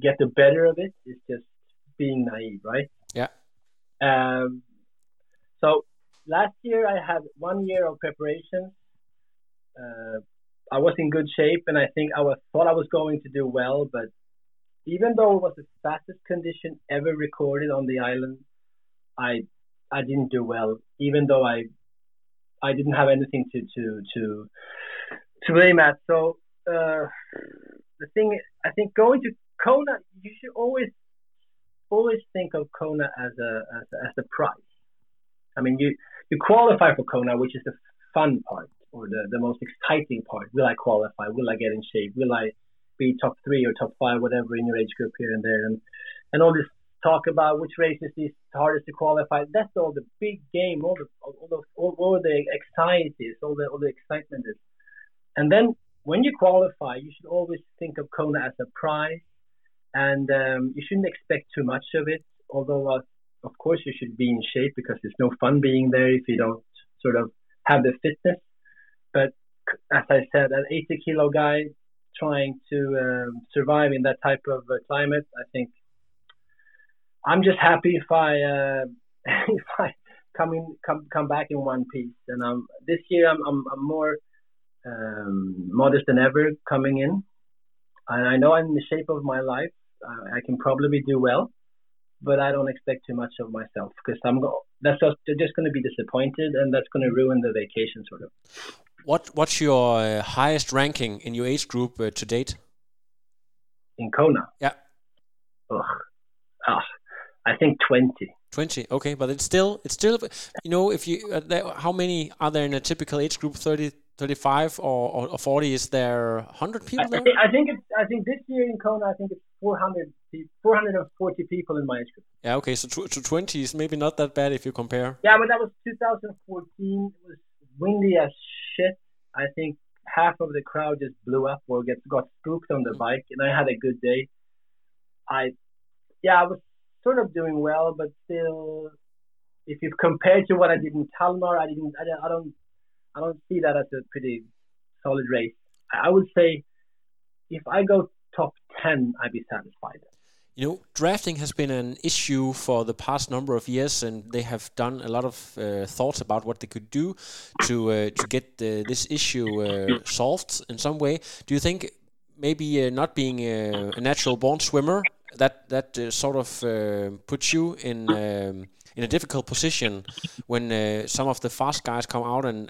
get the better of it is just being naive, right? Yeah. So last year I had 1 year of preparation. I was in good shape, and I think thought I was going to do well, but even though it was the fastest condition ever recorded on the island, I didn't do well, even though I didn't have anything to aim at. So the thing is, I think going to Kona, you should always think of Kona as a prize. I mean, you qualify for Kona, which is the fun part or the most exciting part. Will I qualify? Will I get in shape? Will I be top 3 or top 5, whatever in your age group here and there, and all this. Talk about which race is the hardest to qualify. That's all the big game, all the anxieties, all the excitement. And then when you qualify, you should always think of Kona as a prize, and you shouldn't expect too much of it. Although, of course, you should be in shape because there's no fun being there if you don't sort of have the fitness. But as I said, an 80-kilo guy trying to survive in that type of climate, I think. I'm just happy if I come back in one piece, and this year I'm more modest than ever coming in, and I know I'm in the shape of my life. I can probably do well, but I don't expect too much of myself because they're just going to be disappointed, and that's going to ruin the vacation sort of. What's your highest ranking in your age group to date? In Kona. Yeah. Ugh. I think 20. 20, okay, but it's still, if you, how many are there in a typical age group? 30, 35, or 40? Is there 100 people there? I think this year in Kona, I think it's 440 people in my age group. Yeah, okay, so to 20 is maybe not that bad if you compare. Yeah, but that was 2014. It was windy as shit. I think half of the crowd just blew up or got spooked on the bike, and I had a good day. I was sort of doing well, but still, if you compare to what I did in Kalmar, I don't see that as a pretty solid race. I would say if I go top 10, I'd be satisfied. Drafting has been an issue for the past number of years, and they have done a lot of thoughts about what they could do to get this issue solved in some way. Do you think maybe not being a natural born swimmer? that sort of puts you in a difficult position when some of the fast guys come out and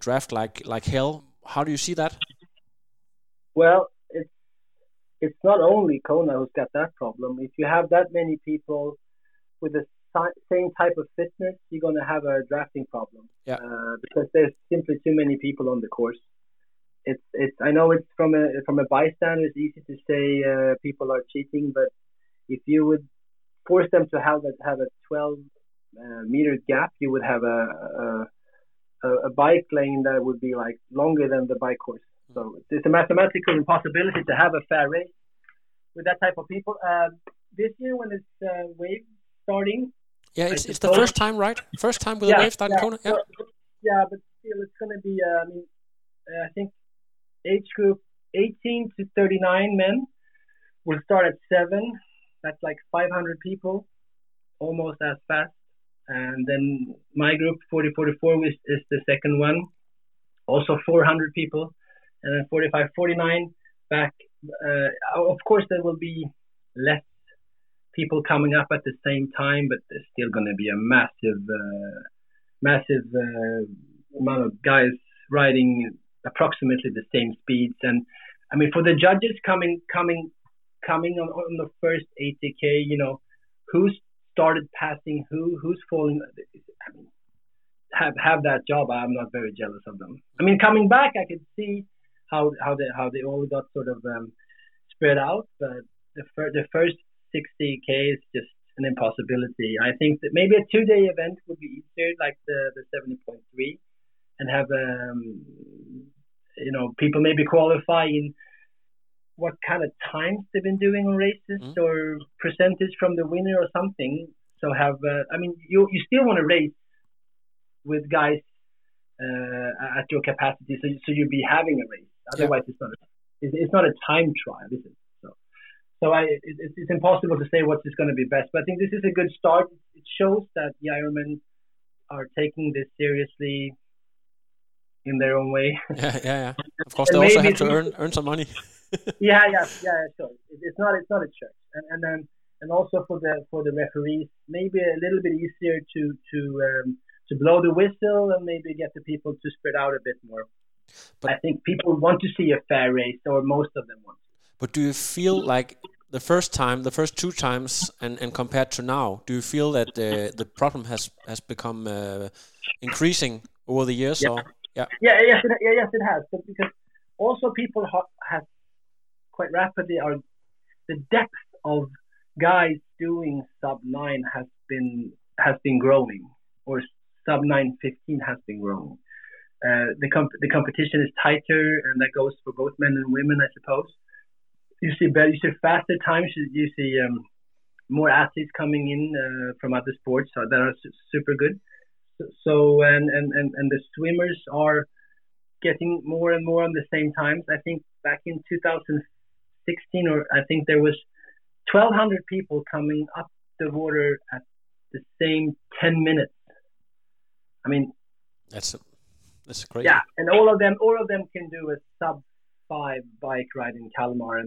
draft like hell. How do you see that? Well, it's not only Kona who's got that problem. If you have that many people with the same type of fitness, you're going to have a drafting problem. Yeah. Because there's simply too many people on the course. It's. I know it's from a bystander. It's easy to say people are cheating, but if you would force them to have a 12 meter gap, you would have a bike lane that would be like longer than the bike course. So it's a mathematical impossibility to have a fair race with that type of people. This year when it's wave starting, yeah, it's the first time, right? First time with a wave starting Kona. Yeah. Yeah, but still, it's going to be. I think. Age group 18 to 39 men will start at 7. That's like 500 people, almost as fast. And then my group 40-44 is the second one, also 400 people. And then 45-49 back. Of course, there will be less people coming up at the same time, but there's still going to be a massive amount of guys riding approximately the same speeds. And I mean, for the judges coming on the first 80k, you know, who started passing who's falling, I mean, have that job. I'm not very jealous of them. I mean, coming back, I could see how they all got sort of spread out, but the first 60k is just an impossibility. I think that maybe a 2-day event would be easier, like the 70.3, and have you know, people maybe qualify in what kind of times they've been doing on races, or percentage from the winner or something. So have, I mean, you still want to race with guys at your capacity, so you'll be having a race. Otherwise, it's not a time trial, is it? So it's impossible to say what's going to be best. But I think this is a good start. It shows that the Ironmen are taking this seriously in their own way. Yeah. Of course, they also have to earn some money. Yeah. Sure, it's not a church, and also for the referees, maybe a little bit easier to blow the whistle and maybe get the people to spread out a bit more. But I think people want to see a fair race, or most of them want. But do you feel like the first two times, and compared to now, do you feel that the problem has become increasing over the years? Yeah. Or? Yes, it has. But because also people have quite rapidly, the depth of guys doing sub-9 has been growing, or sub-9:15 has been growing. The competition is tighter, and that goes for both men and women, I suppose. You see faster times. You see more athletes coming in from other sports that are super good. So and the swimmers are getting more and more on the same times. I think back in 2016, or I think there was 1,200 people coming up the water at the same 10 minutes. I mean, that's crazy. Yeah, and all of them can do a sub-5 bike ride in Kalmar,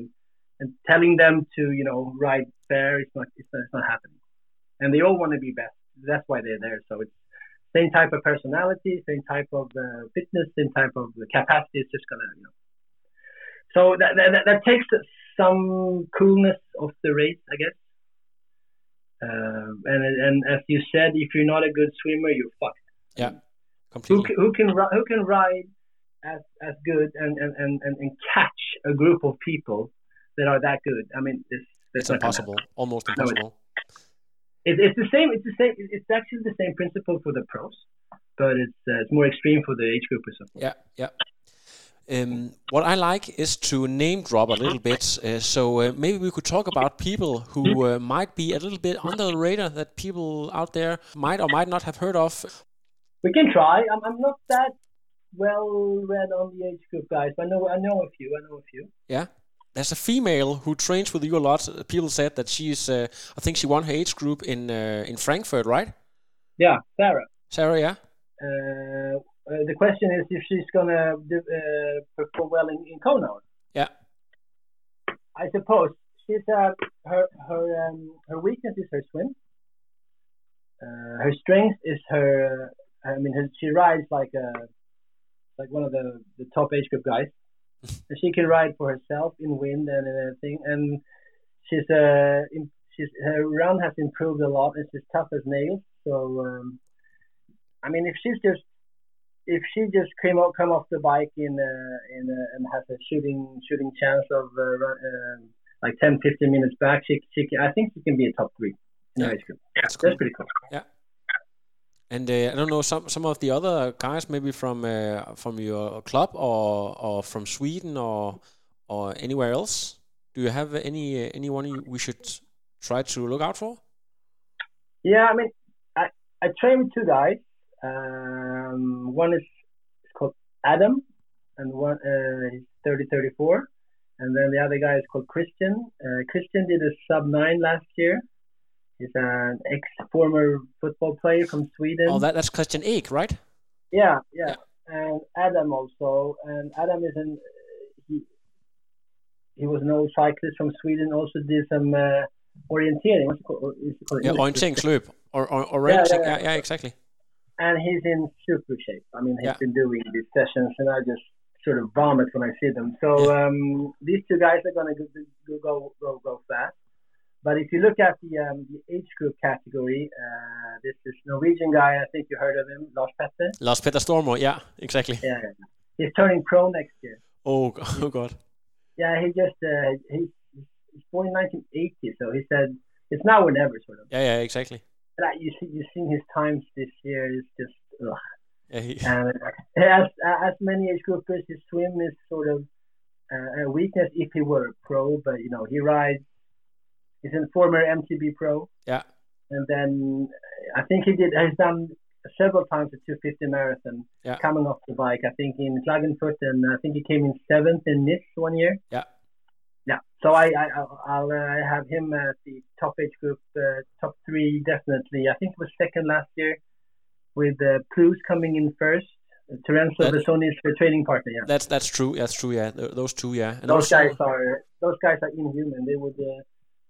and telling them to, you know, ride fair, it's not happening. And they all want to be best. That's why they're there. So it's same type of personality, same type of fitness, same type of capacity. It's just gonna, you know. So that takes some coolness off the race, I guess. And as you said, if you're not a good swimmer, you're fucked. Yeah, completely. Who can ride as good and catch a group of people that are that good? I mean, it's impossible, almost impossible. It's the same. It's actually the same principle for the pros, but it's more extreme for the age group or something. Yeah. What I like is to name drop a little bit. So maybe we could talk about people who might be a little bit under the radar, that people out there might or might not have heard of. We can try. I'm not that well read on the age group guys, but I know a few. Yeah. There's a female who trains with you a lot. People said that she's, I think she won her age group in Frankfurt, right? Yeah, Sarah. Sarah, yeah. The question is if she's going to perform well in Kona. Yeah. I suppose she's her weakness is her swim. Her strength is her. She rides like one of the top age group guys. And she can ride for herself in wind and everything. And her run has improved a lot. And she's tough as nails. So if she just come off the bike and has a shooting chance of like 10-15 minutes back, I think she can be a top 3 in the age group. Yeah, that's pretty cool. Yeah. And I don't know, some of the other guys, maybe from your club or from Sweden or anywhere else. Do you have anyone we should try to look out for? Yeah, I train with two guys. One is called Adam, and one he's 34, and then the other guy is called Christian. Christian did a sub-9 last year. He's an ex-former football player from Sweden. Oh, that's Christian Eek, right? Yeah. And Adam also. And Adam is he was an old cyclist from Sweden. Also did some orienteering. What's it called? Orienteringsløb. Yeah, exactly. And he's in super shape. He's been doing these sessions, and I just sort of vomit when I see them. So these two guys are going to go fast. But if you look at the age group category, this is Norwegian guy. I think you heard of him, Lars Petter Stormo. Yeah, exactly. Yeah. He's turning pro next year. Oh God. Yeah, he just he's born in 1980, so he said it's now or never, sort of. Yeah, exactly. You've seen his times this year is just ugh. Yeah, as many age groupers, his swim is sort of a weakness if he were a pro, but he rides. He's a former MTB pro. Yeah. And then I think he's done several times the 250 marathon, coming off the bike. I think in Klagenfurt, and I think he came in 7th in Nice one year. Yeah. Yeah. So I'll have him at the top age group, top 3 definitely. I think it was 2nd last year, with Plus coming in 1st. Terenzo Bessoni is the training partner. Yeah. That's true. Yeah. Those two. Yeah. And those guys are inhuman.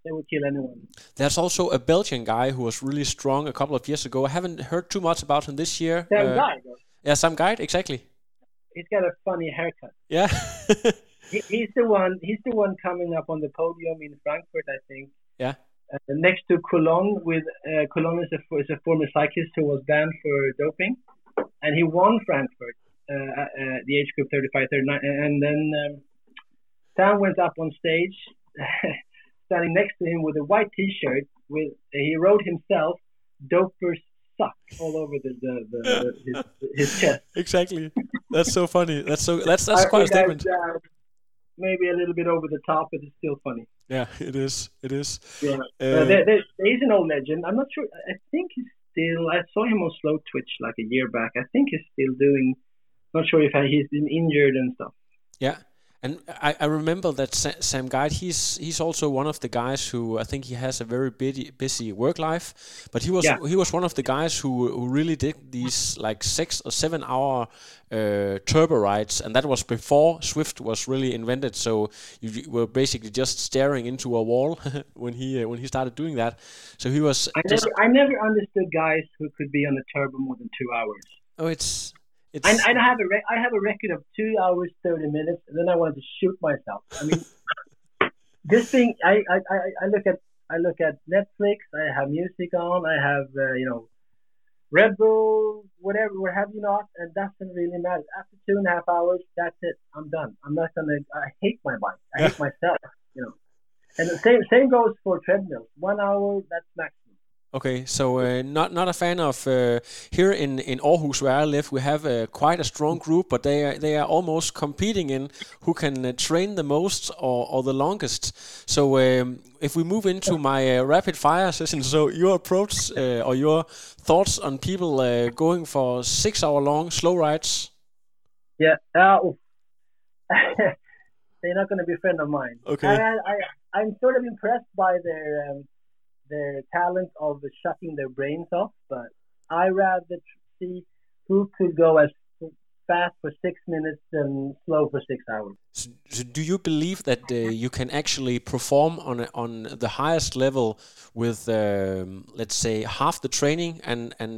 They would kill anyone. There's also a Belgian guy who was really strong a couple of years ago. I haven't heard too much about him this year. Sam Gyde. Yeah, Sam Gyde, exactly. He's got a funny haircut. Yeah. He's the one coming up on the podium in Frankfurt, I think. Yeah. Next to Coulon, Coulon is a former cyclist who was banned for doping, and he won Frankfurt, the age group 35-39, and then Sam went up on stage. Standing next to him with a white T-shirt, he wrote himself "Dopers suck" all over his chest. Exactly. That's so funny. That's quite a statement. Maybe a little bit over the top, but it's still funny. Yeah, it is. Yeah. He's an old legend. I'm not sure. I think he's still. I saw him on Slow Twitch like a year back. I think he's still doing. Not sure if he's been injured and stuff. Yeah. And I remember that Sam Gyde, he's also one of the guys who, I think he has a very busy work life, but he was one of the guys who really did these like 6 or 7 hour turbo rides, and that was before Swift was really invented. So you were basically just staring into a wall when he started doing that. So he was. I never understood guys who could be on a turbo more than 2 hours. Oh, it's. I have a record of 2 hours 30 minutes, and then I wanted to shoot myself. This thing. I look at Netflix. I have music on. I have Red Bull, whatever, what have you not, and that doesn't really matter. After 2.5 hours, that's it. I'm done. I'm not gonna. I hate my bike. I hate myself. And the same goes for treadmills. 1 hour, that's max. Okay, so not a fan of here in Aarhus where I live. We have quite a strong group, but they are almost competing in who can train the most or the longest. So if we move into my rapid fire session, so your approach or your thoughts on people going for 6 hour long slow rides? Yeah, they're not going to be a friend of mine. Okay, I'm sort of impressed by their. Their talent of shutting their brains off, but I rather see who could go as fast for 6 minutes and slow for 6 hours. So do you believe that you can actually perform on the highest level with, let's say, half the training and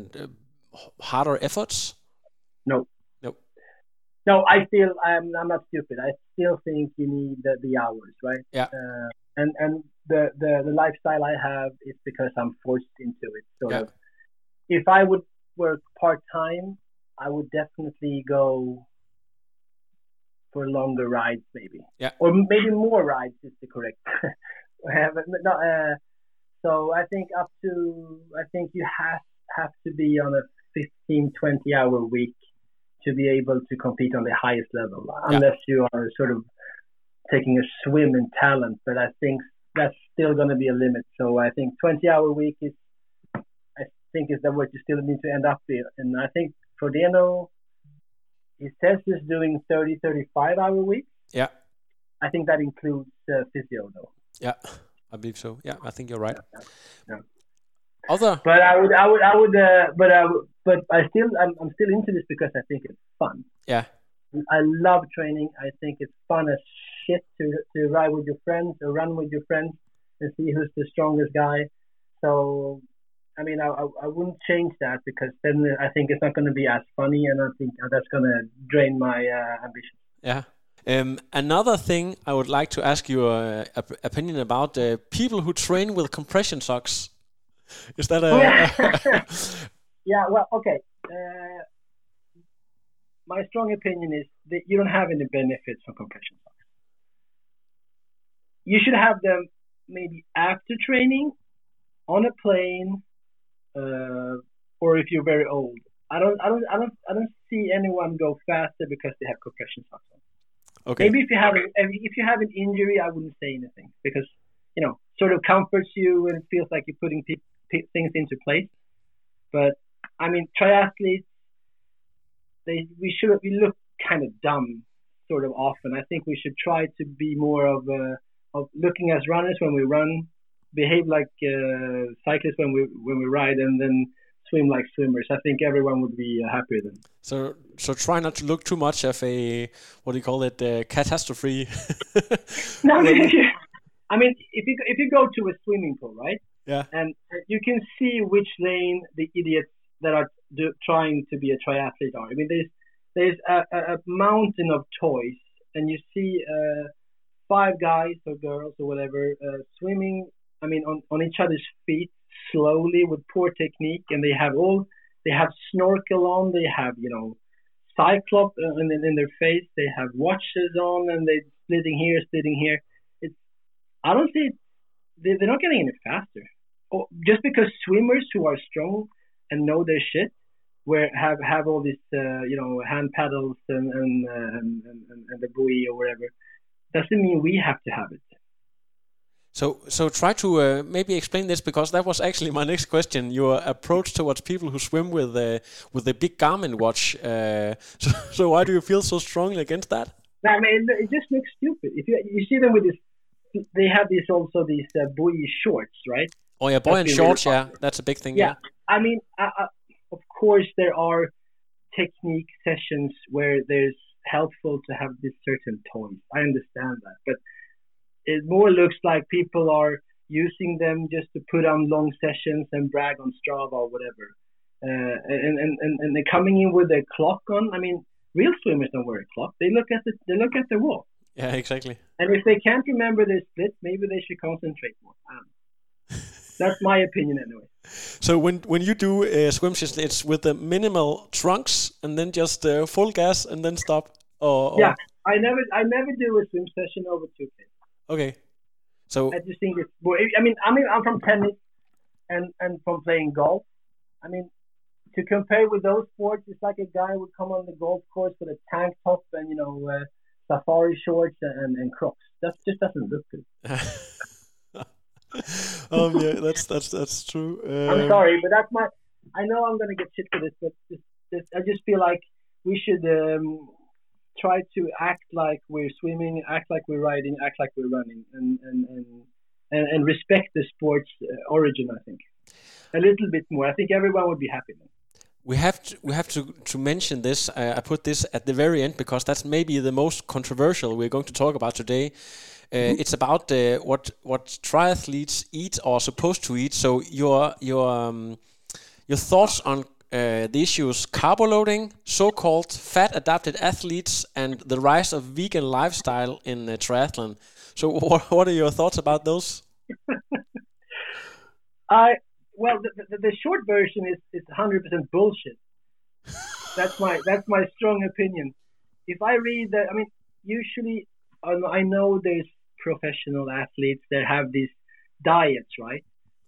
harder efforts? No, I feel I'm not stupid. I still think you need the hours, right? Yeah. And the lifestyle I have is because I'm forced into it. So yeah. If I would work part-time, I would definitely go for longer rides, maybe. Yeah. Or maybe more rides is the correct. So I think you have to be on a 15, 20-hour week to be able to compete on the highest level, unless you are sort of taking a swim in talent. But I think that's still going to be a limit. So I think 20-hour week is that what you still need to end up with. And I think Frodeno, he says he's doing 30, 35-hour weeks. Yeah. I think that includes physio, though. Yeah, I believe so. Yeah, I think you're right. Yeah. Other. But I'm still into this because I think it's fun. Yeah. I love training. I think it's fun as shit to ride with your friends or run with your friends and see who's the strongest guy. So, I mean, I wouldn't change that, because then I think it's not going to be as funny, and I think that's going to drain my ambition. Yeah. Another thing I would like to ask your opinion about people who train with compression socks. Is that a... Yeah, well, okay. My strong opinion is that you don't have any benefits from compression socks. You should have them maybe after training, on a plane, or if you're very old. I don't see anyone go faster because they have compression socks on. Okay. Maybe if you have an injury, I wouldn't say anything, because you know, sort of comforts you and it feels like you're putting things into place. But I mean, triathletes, we look kind of dumb sort of often. I think we should try to be more of looking as runners when we run, behave like cyclists when we ride, and then swim like swimmers. I think everyone would be happier then. So try not to look too much of a, what do you call it, catastrophe. No, I mean, if you go to a swimming pool, right? Yeah. And you can see which lane the idiots that are trying to be a triathlete are. I mean, there's a mountain of toys, and you see 5 guys or girls or whatever swimming. I mean, on each other's feet, slowly, with poor technique, and they have snorkel on, they have Cyclop in their face, they have watches on, and they're splitting here. I don't see it. They're not getting any faster. Or just because swimmers who are strong and know their shit, have all these hand paddles and the buoy or whatever, doesn't mean we have to have it. So try to maybe explain this, because that was actually my next question. Your approach towards people who swim with the big Garmin watch. So why do you feel so strongly against that? I mean, it just looks stupid. If you see them with this. They have these buoy shorts, right? Oh yeah, buoy and shorts, really, yeah, that's a big thing. Yeah, I mean, of course there are technique sessions where there's helpful to have this certain toys. I understand that, but it more looks like people are using them just to put on long sessions and brag on Strava or whatever. And they're coming in with their clock on. I mean, real swimmers don't wear a clock. They look at their wall. Yeah, exactly. And if they can't remember their split, maybe they should concentrate more. That's my opinion, anyway. So when you do swim sessions, it's with the minimal trunks and then just full gas and then stop. Or... Yeah, I never do a swim session over 2K. Okay, so I just think it's. I mean, I'm from tennis and from playing golf. I mean, to compare with those sports, it's like a guy would come on the golf course with a tank top and safari shorts and Crocs. That just doesn't look good. Yeah, that's true. I'm sorry, but that's my. I know I'm gonna get shit for this, but I just feel like we should try to act like we're swimming, act like we're riding, act like we're running, and respect the sport's origin. I think a little bit more. I think everyone would be happy then. We have to mention this. I put this at the very end because that's maybe the most controversial we're going to talk about today. It's about what triathletes eat or are supposed to eat. So your thoughts on the issues: carbo loading, so-called fat-adapted athletes, and the rise of vegan lifestyle in triathlon. So what are your thoughts about those? Well, the short version is 100% bullshit. That's my strong opinion. If I read that, I mean, usually I know there's professional athletes that have these diets, right?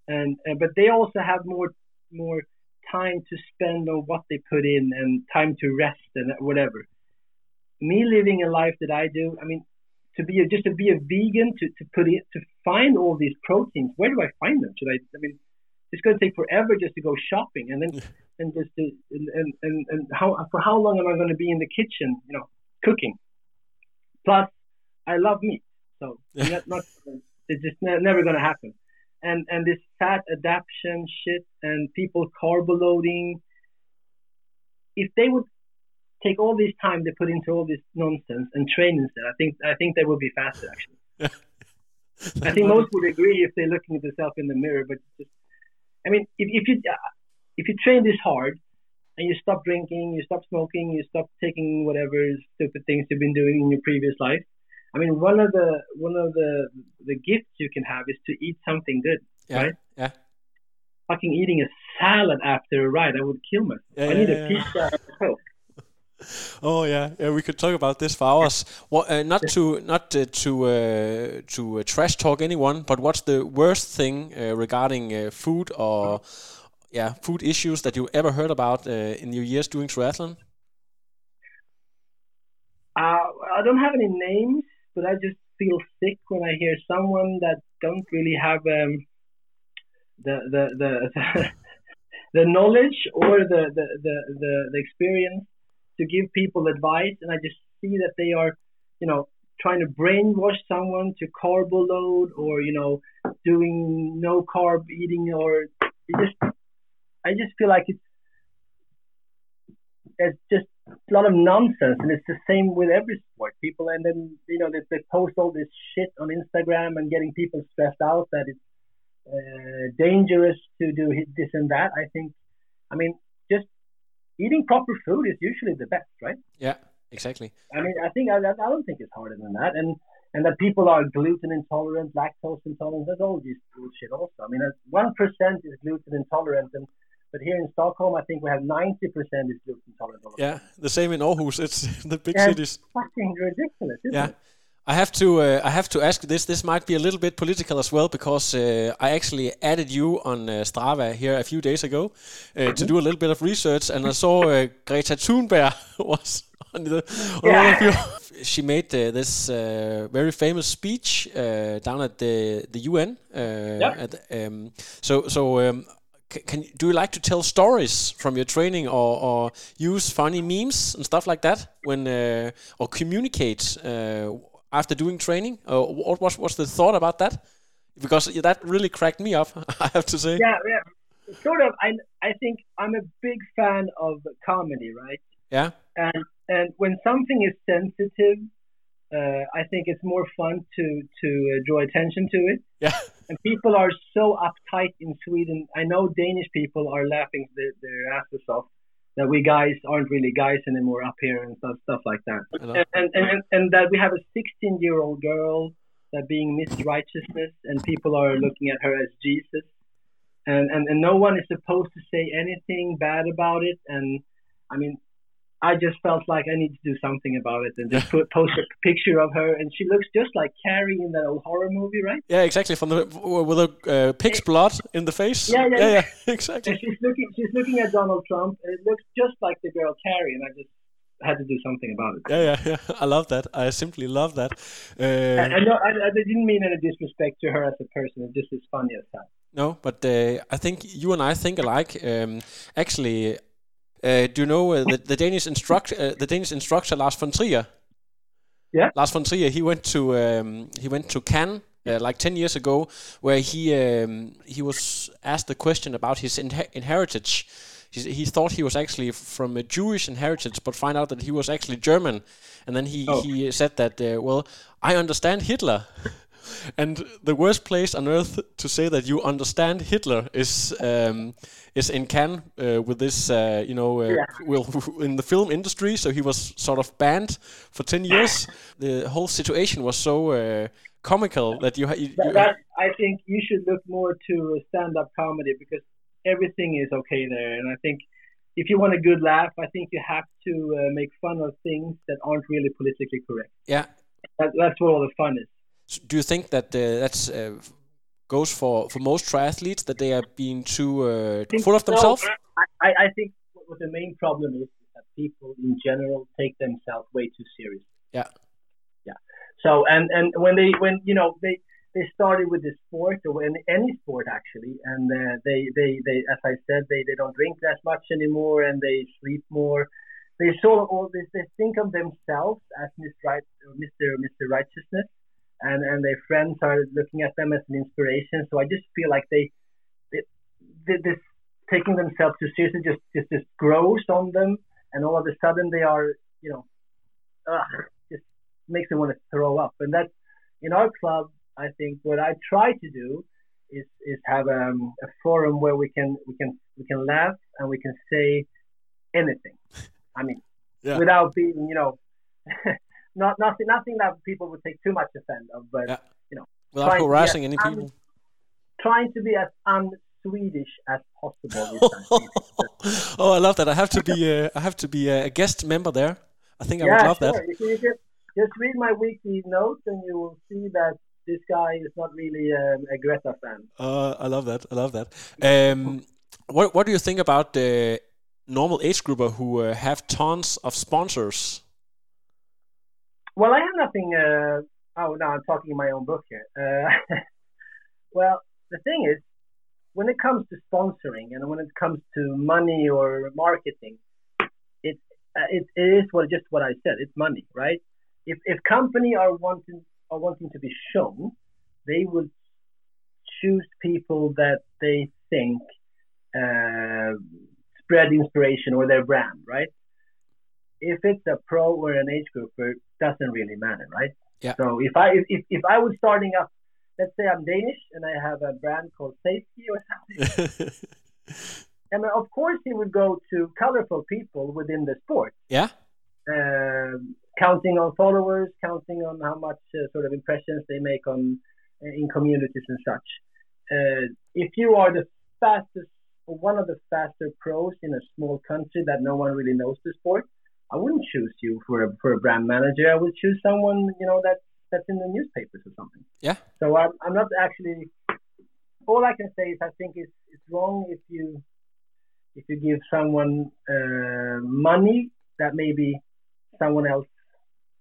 And but they also have more time to spend on what they put in and time to rest and whatever. Me living a life that I do, I mean, to be a vegan, to find all these proteins, where do I find them? It's going to take forever just to go shopping, and then and how long am I going to be in the kitchen, cooking? Plus, I love meat, so it's just never going to happen. And this fat adaptation shit and people carbo loading. If they would take all this time they put into all this nonsense and train instead, I think they would be faster actually. I think most would agree if they're looking at themselves in the mirror, but. I mean, if you train this hard and you stop drinking, you stop smoking, you stop taking whatever stupid things you've been doing in your previous life, I mean, one of the gifts you can have is to eat something good, right? Yeah. Fucking eating a salad after a ride, I would kill myself. I need a pizza and a Coke. Oh yeah, we could talk about this for hours. Well, not to trash talk anyone, but what's the worst thing regarding food or food issues that you ever heard about in your years doing triathlon? I don't have any names, but I just feel sick when I hear someone that don't really have the knowledge or the experience to give people advice, and I just see that they are, trying to brainwash someone to carbo load or, doing no carb eating, or I just feel like it's just a lot of nonsense, and it's the same with every sport. People, and then, they post all this shit on Instagram and getting people stressed out that it's dangerous to do this and that. Just eating proper food is usually the best, right? Yeah, exactly. I don't think it's harder than that. And that people are gluten intolerant, lactose intolerant, that's all this bullshit also. 1% is gluten intolerant, but here in Stockholm, I think we have 90% is gluten intolerant. Yeah, the same in Aarhus. It's in the big cities. It's fucking ridiculous, isn't it? I have to ask this. This might be a little bit political as well, because I actually added you on Strava here a few days ago to do a little bit of research, and I saw Greta Thunberg was on one of you. She made this very famous speech down at the UN. Do you like to tell stories from your training or use funny memes and stuff like that when or communicate? After doing training, what's the thought about that? Because that really cracked me up, I have to say. Yeah, sort of. I think I'm a big fan of comedy, right? Yeah. And when something is sensitive, I think it's more fun to draw attention to it. Yeah. And people are so uptight in Sweden. I know Danish people are laughing their asses off that we guys aren't really guys anymore up here and stuff like that. And that we have a 16-year-old girl that being Miss Righteousness, and people are looking at her as Jesus. And no one is supposed to say anything bad about it. And I just felt like I need to do something about it and just post a picture of her. And she looks just like Carrie in that old horror movie, right? Yeah, exactly. With a pig's blood in the face. Yeah, exactly. And she's looking at Donald Trump, and it looks just like the girl Carrie. And I just had to do something about it. Yeah. I love that. I simply love that. I didn't mean any disrespect to her as a person. It just is funny as hell. No, but I think you and I think alike. Actually. Do you know the Danish instructor Lars von Trier? Yeah. Lars von Trier. He went to Cannes 10 years ago, where he was asked a question about his inheritance. He thought he was actually from a Jewish inheritance, but find out that he was actually German. And then he said that, well, I understand Hitler. And the worst place on earth to say that you understand Hitler is in Cannes with this, in the film industry. So he was sort of banned for 10 years. The whole situation was so comical that I think you should look more to stand-up comedy because everything is okay there. And I think if you want a good laugh, I think you have to make fun of things that aren't really politically correct. Yeah. That's where all the fun is. So do you think that that's goes for most triathletes, that they are being too full of themselves? I think what the main problem is that people in general take themselves way too seriously. Yeah, yeah. So and when they started with this sport or any sport actually, and they as I said they don't drink as much anymore and they sleep more. They saw all this. They think of themselves as Mr. Righteousness. And their friends are looking at them as an inspiration. So I just feel like they this taking themselves too seriously just grows on them, and all of a sudden they are just makes them want to throw up. And that's in our club. I think what I try to do is have a forum where we can laugh and we can say anything. I mean, without being Nothing that people would take too much offense of, but without harassing any people. Trying to be as un-Swedish as possible. Oh, I love that! I have to be a guest member there. I think I would love that. You just read my weekly notes, and you will see that this guy is not really a Greta fan. I love that! What do you think about the normal age grouper who have tons of sponsors? Well, I have nothing. I'm talking in my own book here. Well, the thing is, when it comes to sponsoring and when it comes to money or marketing, it is just what I said. It's money, right? If company are wanting to be shown, they will choose people that they think spread inspiration or their brand, right? If it's a pro or an age grouper, it doesn't really matter, right? Yeah. So if I was starting up, let's say I'm Danish and I have a brand called Safety or something, I mean, of course he would go to colorful people within the sport. Yeah. Counting on followers, counting on how much sort of impressions they make on in communities and such. If you are the fastest, or one of the faster pros in a small country that no one really knows the sport, I wouldn't choose you for a brand manager. I would choose someone that's in the newspapers or something. Yeah. So I'm not actually. All I can say is I think it's wrong if you give someone money that maybe someone else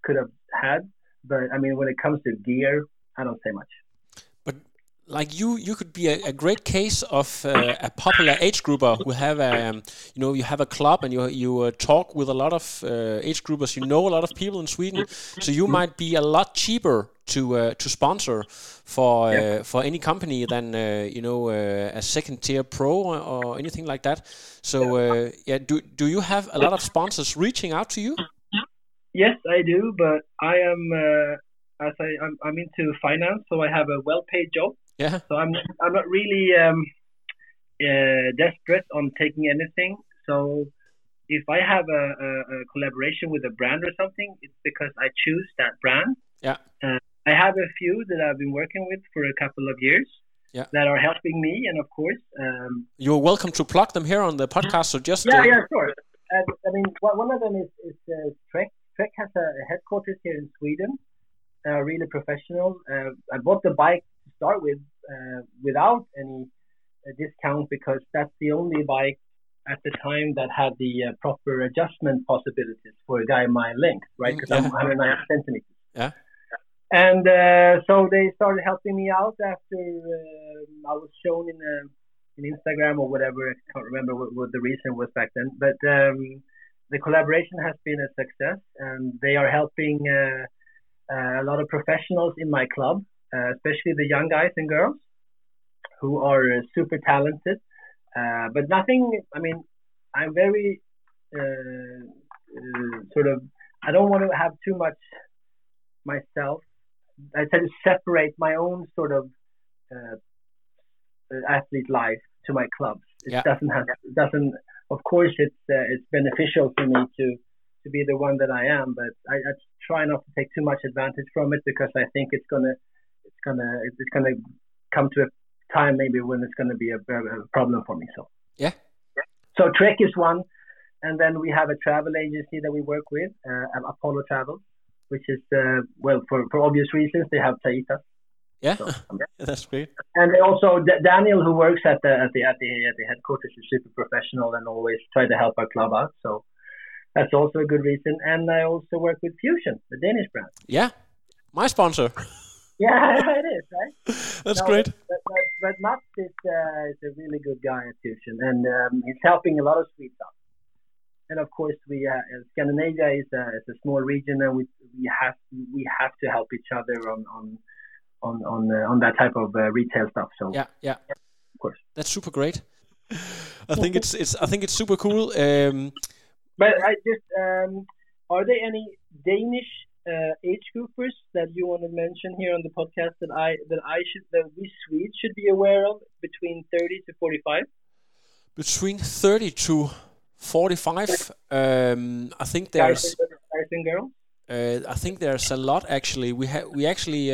could have had. But I mean, when it comes to gear, I don't say much. But like you could be a great case of a popular age grouper who have you have a club and you talk with a lot of age groupers. You know a lot of people in Sweden, so you might be a lot cheaper to sponsor for any company than a second tier pro or anything like that. So do you have a lot of sponsors reaching out to you? Yes, I do, but I am I'm into finance, so I have a well-paid job. Yeah. So I'm not really desperate on taking anything. So if I have a collaboration with a brand or something, it's because I choose that brand. Yeah. I have a few that I've been working with for a couple of years. Yeah. That are helping me, and of course. You're welcome to plug them here on the podcast. So just. Yeah, sure. I mean, one of them is Trek. Trek has a headquarters here in Sweden. Really professional. I bought the bike to start with without any discount because that's the only bike at the time that had the proper adjustment possibilities for a guy my length, right? Because I'm 109 centimeters. Yeah. And so they started helping me out after I was shown in Instagram or whatever. I can't remember what the reason was back then. But the collaboration has been a success, and they are helping a lot of professionals in my club, especially the young guys and girls who are super talented, but nothing. I mean, I'm very sort of, I don't want to have too much myself. I try to separate my own sort of athlete life to my clubs. It doesn't. Of course, it's beneficial for me to be the one that I am, but I try not to take too much advantage from it, because I think it's gonna come to a time maybe when it's gonna be a problem for me. So So Trek is one, and then we have a travel agency that we work with, Apollo Travel, which is for obvious reasons they have Taita. Yeah, so, that's great. And also Daniel, who works at the headquarters, is super professional and always try to help our club out. So that's also a good reason. And I also work with Fusion, the Danish brand. Yeah, my sponsor. Yeah, it is, right? That's great. But Mats is a really good guy at Fusion, and he's helping a lot of Swedes out. And of course, Scandinavia is a small region, and we have to help each other on that type of retail stuff. So yeah, of course, that's super great. I think it's super cool. But I just are there any Danish age groupers that you want to mention here on the podcast that we Swedes should be aware of between 30 to 45? Between 30 to 45, I think there's guys and girls. I think there's a lot actually. We actually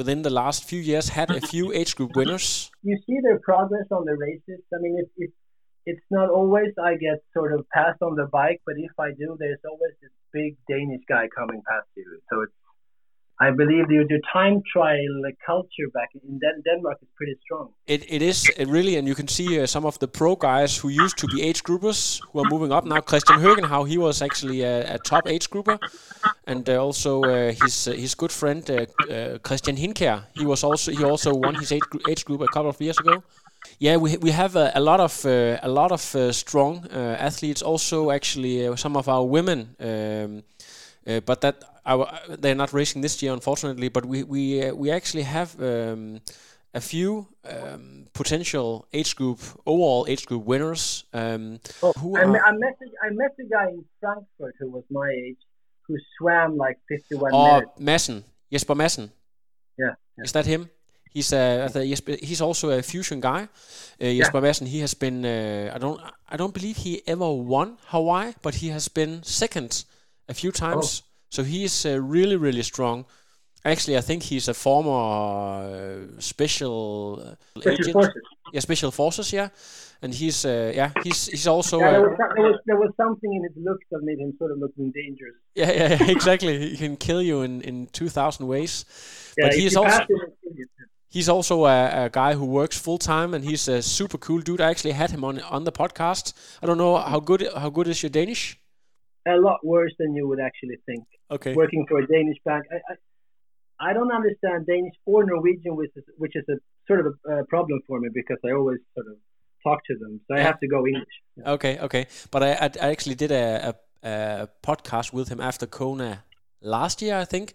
within the last few years had a few age group winners. You see their progress on the races. I mean, it's not always I get sort of passed on the bike, but if I do, there's always this big Danish guy coming past you. So I believe your time trial culture back in Denmark is pretty strong. It is really, and you can see some of the pro guys who used to be age groupers who are moving up now. Christian Høgenhav, he was actually a top age grouper, and also his good friend Christian Hinkjær. He also won his age group a couple of years ago. Yeah, we have a lot of strong athletes. Also, actually, some of our women. But they're not racing this year, unfortunately. But we actually have a few potential overall age group winners. I met a guy in Frankfurt who was my age, who swam like 51 minutes. Oh, Madsen, Jesper Madsen. Yeah, is that him? He's also a Fusion guy. Jesper Madsen, he has been. I don't believe he ever won Hawaii, but he has been second a few times. Oh. So he is really, really strong. Actually, I think he's a former special forces. Yeah, and he's also. Yeah, there was something in his looks that made him sort of looking dangerous. Yeah, exactly. He can kill you in 2,000 ways. Yeah, but he's also a guy who works full time, and he's a super cool dude. I actually had him on the podcast. I don't know how good is your Danish. A lot worse than you would actually think. Okay. Working for a Danish bank, I don't understand Danish or Norwegian, which is a sort of a problem for me because I always sort of talk to them, so I have to go English. Yeah. Okay. But I actually did a podcast with him after Kona last year, I think.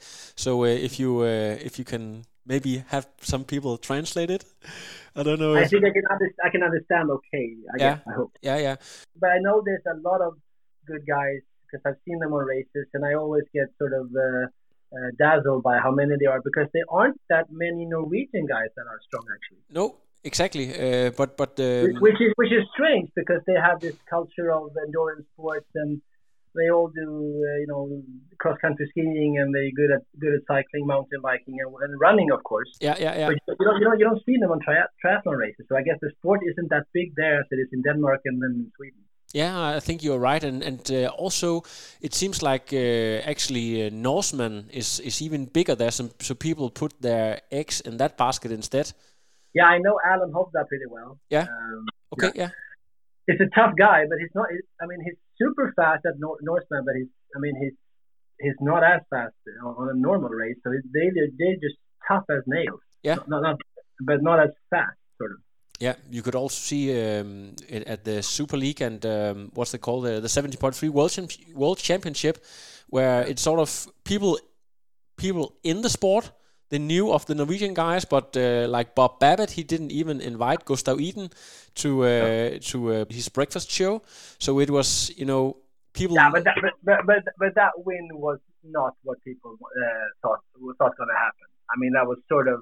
So if you can maybe have some people translate it, I don't know. I think I can understand. Okay, I guess. I hope. Yeah. But I know there's a lot of good guys, because I've seen them on races, and I always get sort of dazzled by how many they are, because there aren't that many Norwegian guys that are strong, actually. No, exactly. Which is strange, because they have this culture of endurance sports, and they all do cross country skiing, and they're good at cycling, mountain biking, and running, of course. Yeah. But you don't see them on triathlon races, so I guess the sport isn't that big there as it is in Denmark and then in Sweden. Yeah, I think you're right, and also it seems like actually Norseman is even bigger there, so people put their eggs in that basket instead. Yeah, I know Alan Hovda pretty well. Yeah. Okay. Yeah. He's a tough guy, but he's not. I mean, he's super fast at Norseman, but he's not as fast on a normal race. So they're just tough as nails. Yeah. Not as fast, sort of. Yeah, you could also see it at the Super League and what's it called, the 70.3 World Championship, where it's sort of people in the sport the new of the Norwegian guys, but like Bob Babbitt, he didn't even invite Gustav Iden to his breakfast show. So it was, you know, people. Yeah, but that win was not what people thought going to happen. I mean, that was sort of.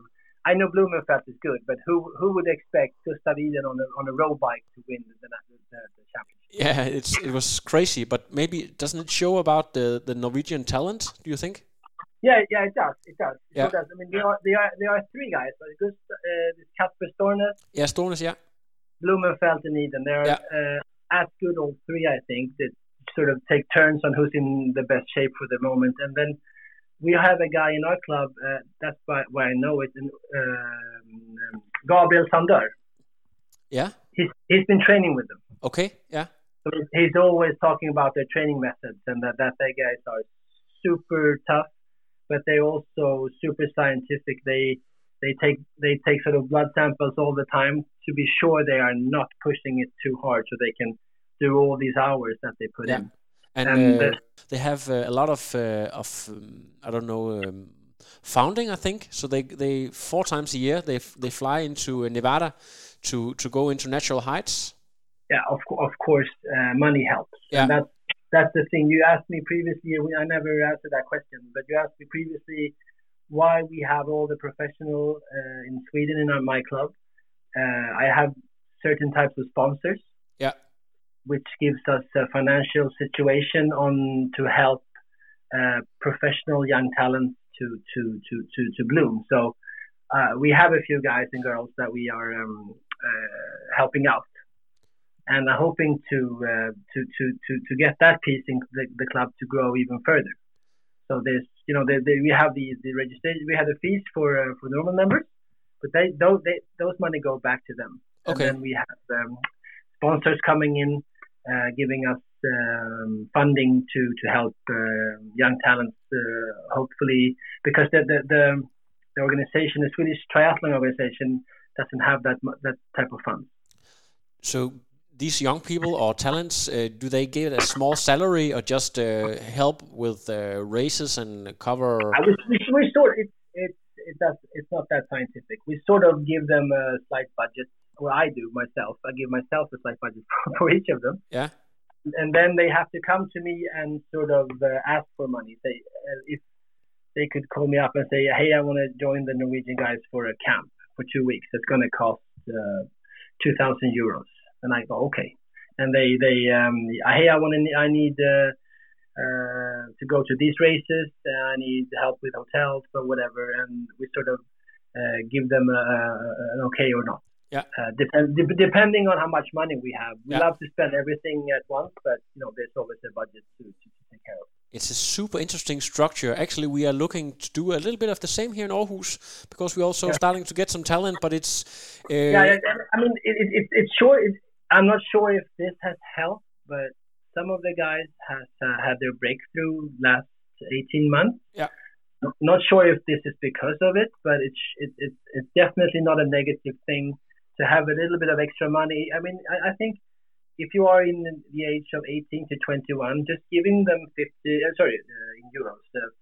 I know Blummenfelt is good, but who would expect Gustav Iden on a road bike to win the championship? Yeah, it was crazy, but maybe doesn't it show about the Norwegian talent? Do you think? Yeah, it does. Yeah. It does. I mean, there are three guys. Like Kasper Stornes. Yeah, Stornes. Yeah. Blummenfelt and Iden. They're as good, all three. I think that sort of take turns on who's in the best shape for the moment, and then we have a guy in our club. That's why I know it. Gabriel Sander. Yeah. He's been training with them. Okay. Yeah. So he's always talking about their training methods and that they guys are super tough, but they're also super scientific. They take sort of blood samples all the time to be sure they are not pushing it too hard, so they can do all these hours that they put in. And they have a lot of I don't know, founding, I think. So they 4 times a year they fly into Nevada to go into natural heights. Yeah, of course, money helps. Yeah. And that's the thing. You asked me previously, I never answered that question, but you asked me previously why we have all the professional in Sweden in my club. I have certain types of sponsors, which gives us a financial situation to help professional young talents to bloom. So we have a few guys and girls that we are helping out. And I'm hoping to get that piece in the club to grow even further. So there's, you know, we have the registration, we have the fees for normal members, but those money go back to them. Okay. And then we have sponsors coming in, giving us funding to help young talents. Hopefully, because the organization, the Swedish triathlon organization, doesn't have that type of funds. So. These young people or talents, do they get a small salary or just help with races and cover? We sort of, it's not that scientific. We sort of give them a slight budget. Well, I do myself. I give myself a slight budget for each of them. Yeah. And then they have to come to me and sort of ask for money. They, if they could call me up and say, hey, I want to join the Norwegian guys for a camp for 2 weeks. It's going to cost 2,000 euros. And I go, okay. And I need to go to these races. I need help with hotels or whatever. And we sort of give them an okay or not. Yeah. Depending on how much money we have. We love to spend everything at once, but you know, there's always a budget to take care of. It's a super interesting structure. Actually, we are looking to do a little bit of the same here in Aarhus because we're also starting to get some talent. But it's I mean, it's sure. I'm not sure if this has helped, but some of the guys has had their breakthrough last 18 months. Yeah. Not sure if this is because of it, but it's definitely not a negative thing to have a little bit of extra money. I mean, I think if you are in the age of 18 to 21, just giving them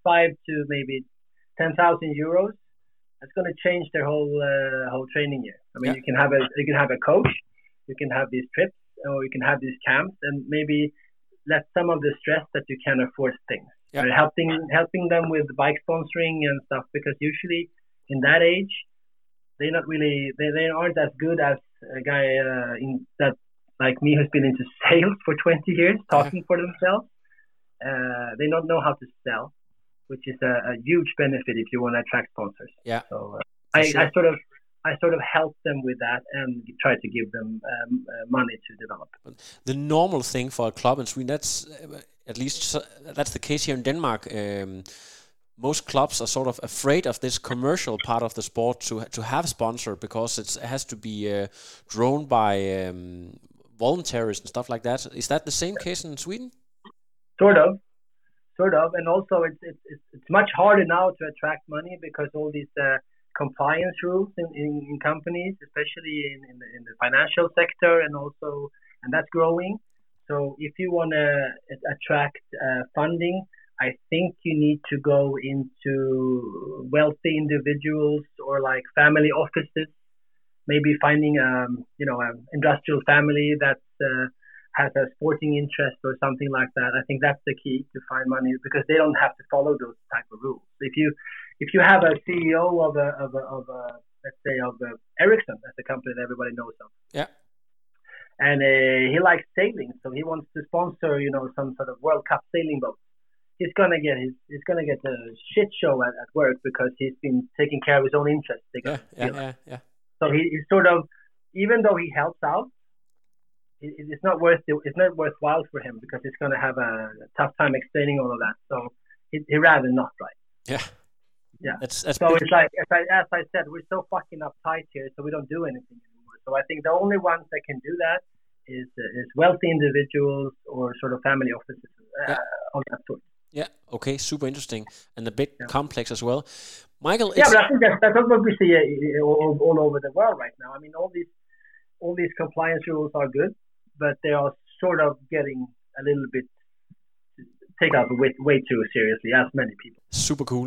5 to maybe 10,000 euros, that's going to change their whole training year. I mean, you can have a coach, you can have these trips, or you can have these camps, and maybe let some of the stress that you can afford things. Yeah. Or helping them with bike sponsoring and stuff, because usually in that age, they're not really they aren't as good as a guy in that like me who's been into sales for 20 years, talking for themselves. They don't know how to sell, which is a huge benefit if you want to attract sponsors. Yeah. So I sort of help them with that and try to give them money to develop. The normal thing for a club in Sweden, that's at least that's the case here in Denmark. Most clubs are sort of afraid of this commercial part of the sport to have sponsor because it has to be drawn by volunteers and stuff like that. Is that the same case in Sweden? Sort of, and also it's much harder now to attract money because all these compliance rules in companies, especially in the financial sector, and that's growing. So if you want to attract funding I think you need to go into wealthy individuals or like family offices, maybe finding an industrial family that has a sporting interest or something like that. I think that's the key to find money, because they don't have to follow those type of rules. If you have a CEO of a let's say of Ericsson, as a company that everybody knows of. Yeah. And he likes sailing, so he wants to sponsor, some sort of World Cup sailing boat. He's gonna get a shit show at work because he's been taking care of his own interests. Yeah. So he sort of, even though he helps out, it's not worthwhile for him, because he's gonna have a tough time explaining all of that. So he rather not, right? Yeah. That's so it's like, as I said, we're so fucking uptight here, so we don't do anything anymore. So I think the only ones that can do that is wealthy individuals or sort of family offices of that sort. Yeah. Okay. Super interesting, and a bit complex as well, Mikael. Yeah, but I think that's what we see all over the world right now. I mean, all these compliance rules are good, but they are sort of getting a little bit taken up way too seriously, as many people. Super cool,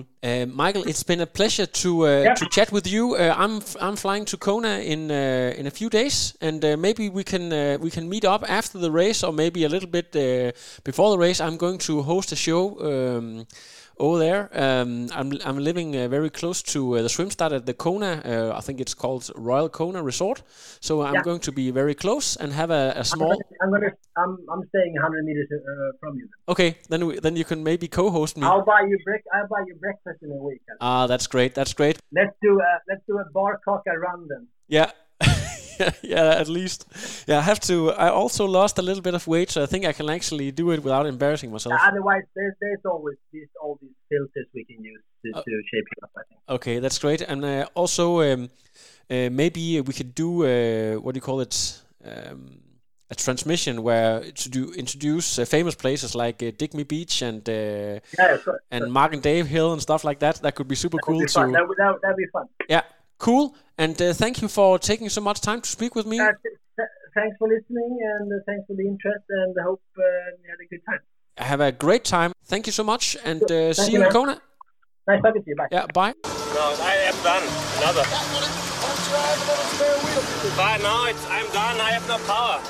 Mikael. It's been a pleasure to chat with you. I'm flying to Kona in a few days, and maybe we can meet up after the race, or maybe a little bit before the race. I'm going to host a show over there. I'm living very close to the swim start at the Kona. I think it's called Royal Kona Resort. So I'm going to be very close and have a small. I'm staying 100 meters from you. Okay, then you can maybe co-host me. I'll buy you breakfast in a week. Ah, that's great. Let's do a bar coca run then. Yeah. At least. Yeah, I have to. I also lost a little bit of weight, so I think I can actually do it without embarrassing myself. Yeah, otherwise, there's always all these filters we can use to shape it up, I think. Okay, that's great. And also, maybe we could do a transmission where introduce famous places like Digby Beach and Mark and Dave Hill and stuff like that. That could be super cool. That'd be fun. Yeah. Cool, and thank you for taking so much time to speak with me. Thanks for listening, and thanks for the interest, and I hope you had a good time. I have a great time. Thank you so much, and see you in Kona. Nice talking to you. Bye. Yeah, bye. No, I am done. Another. Bye, now I'm done. I have no power.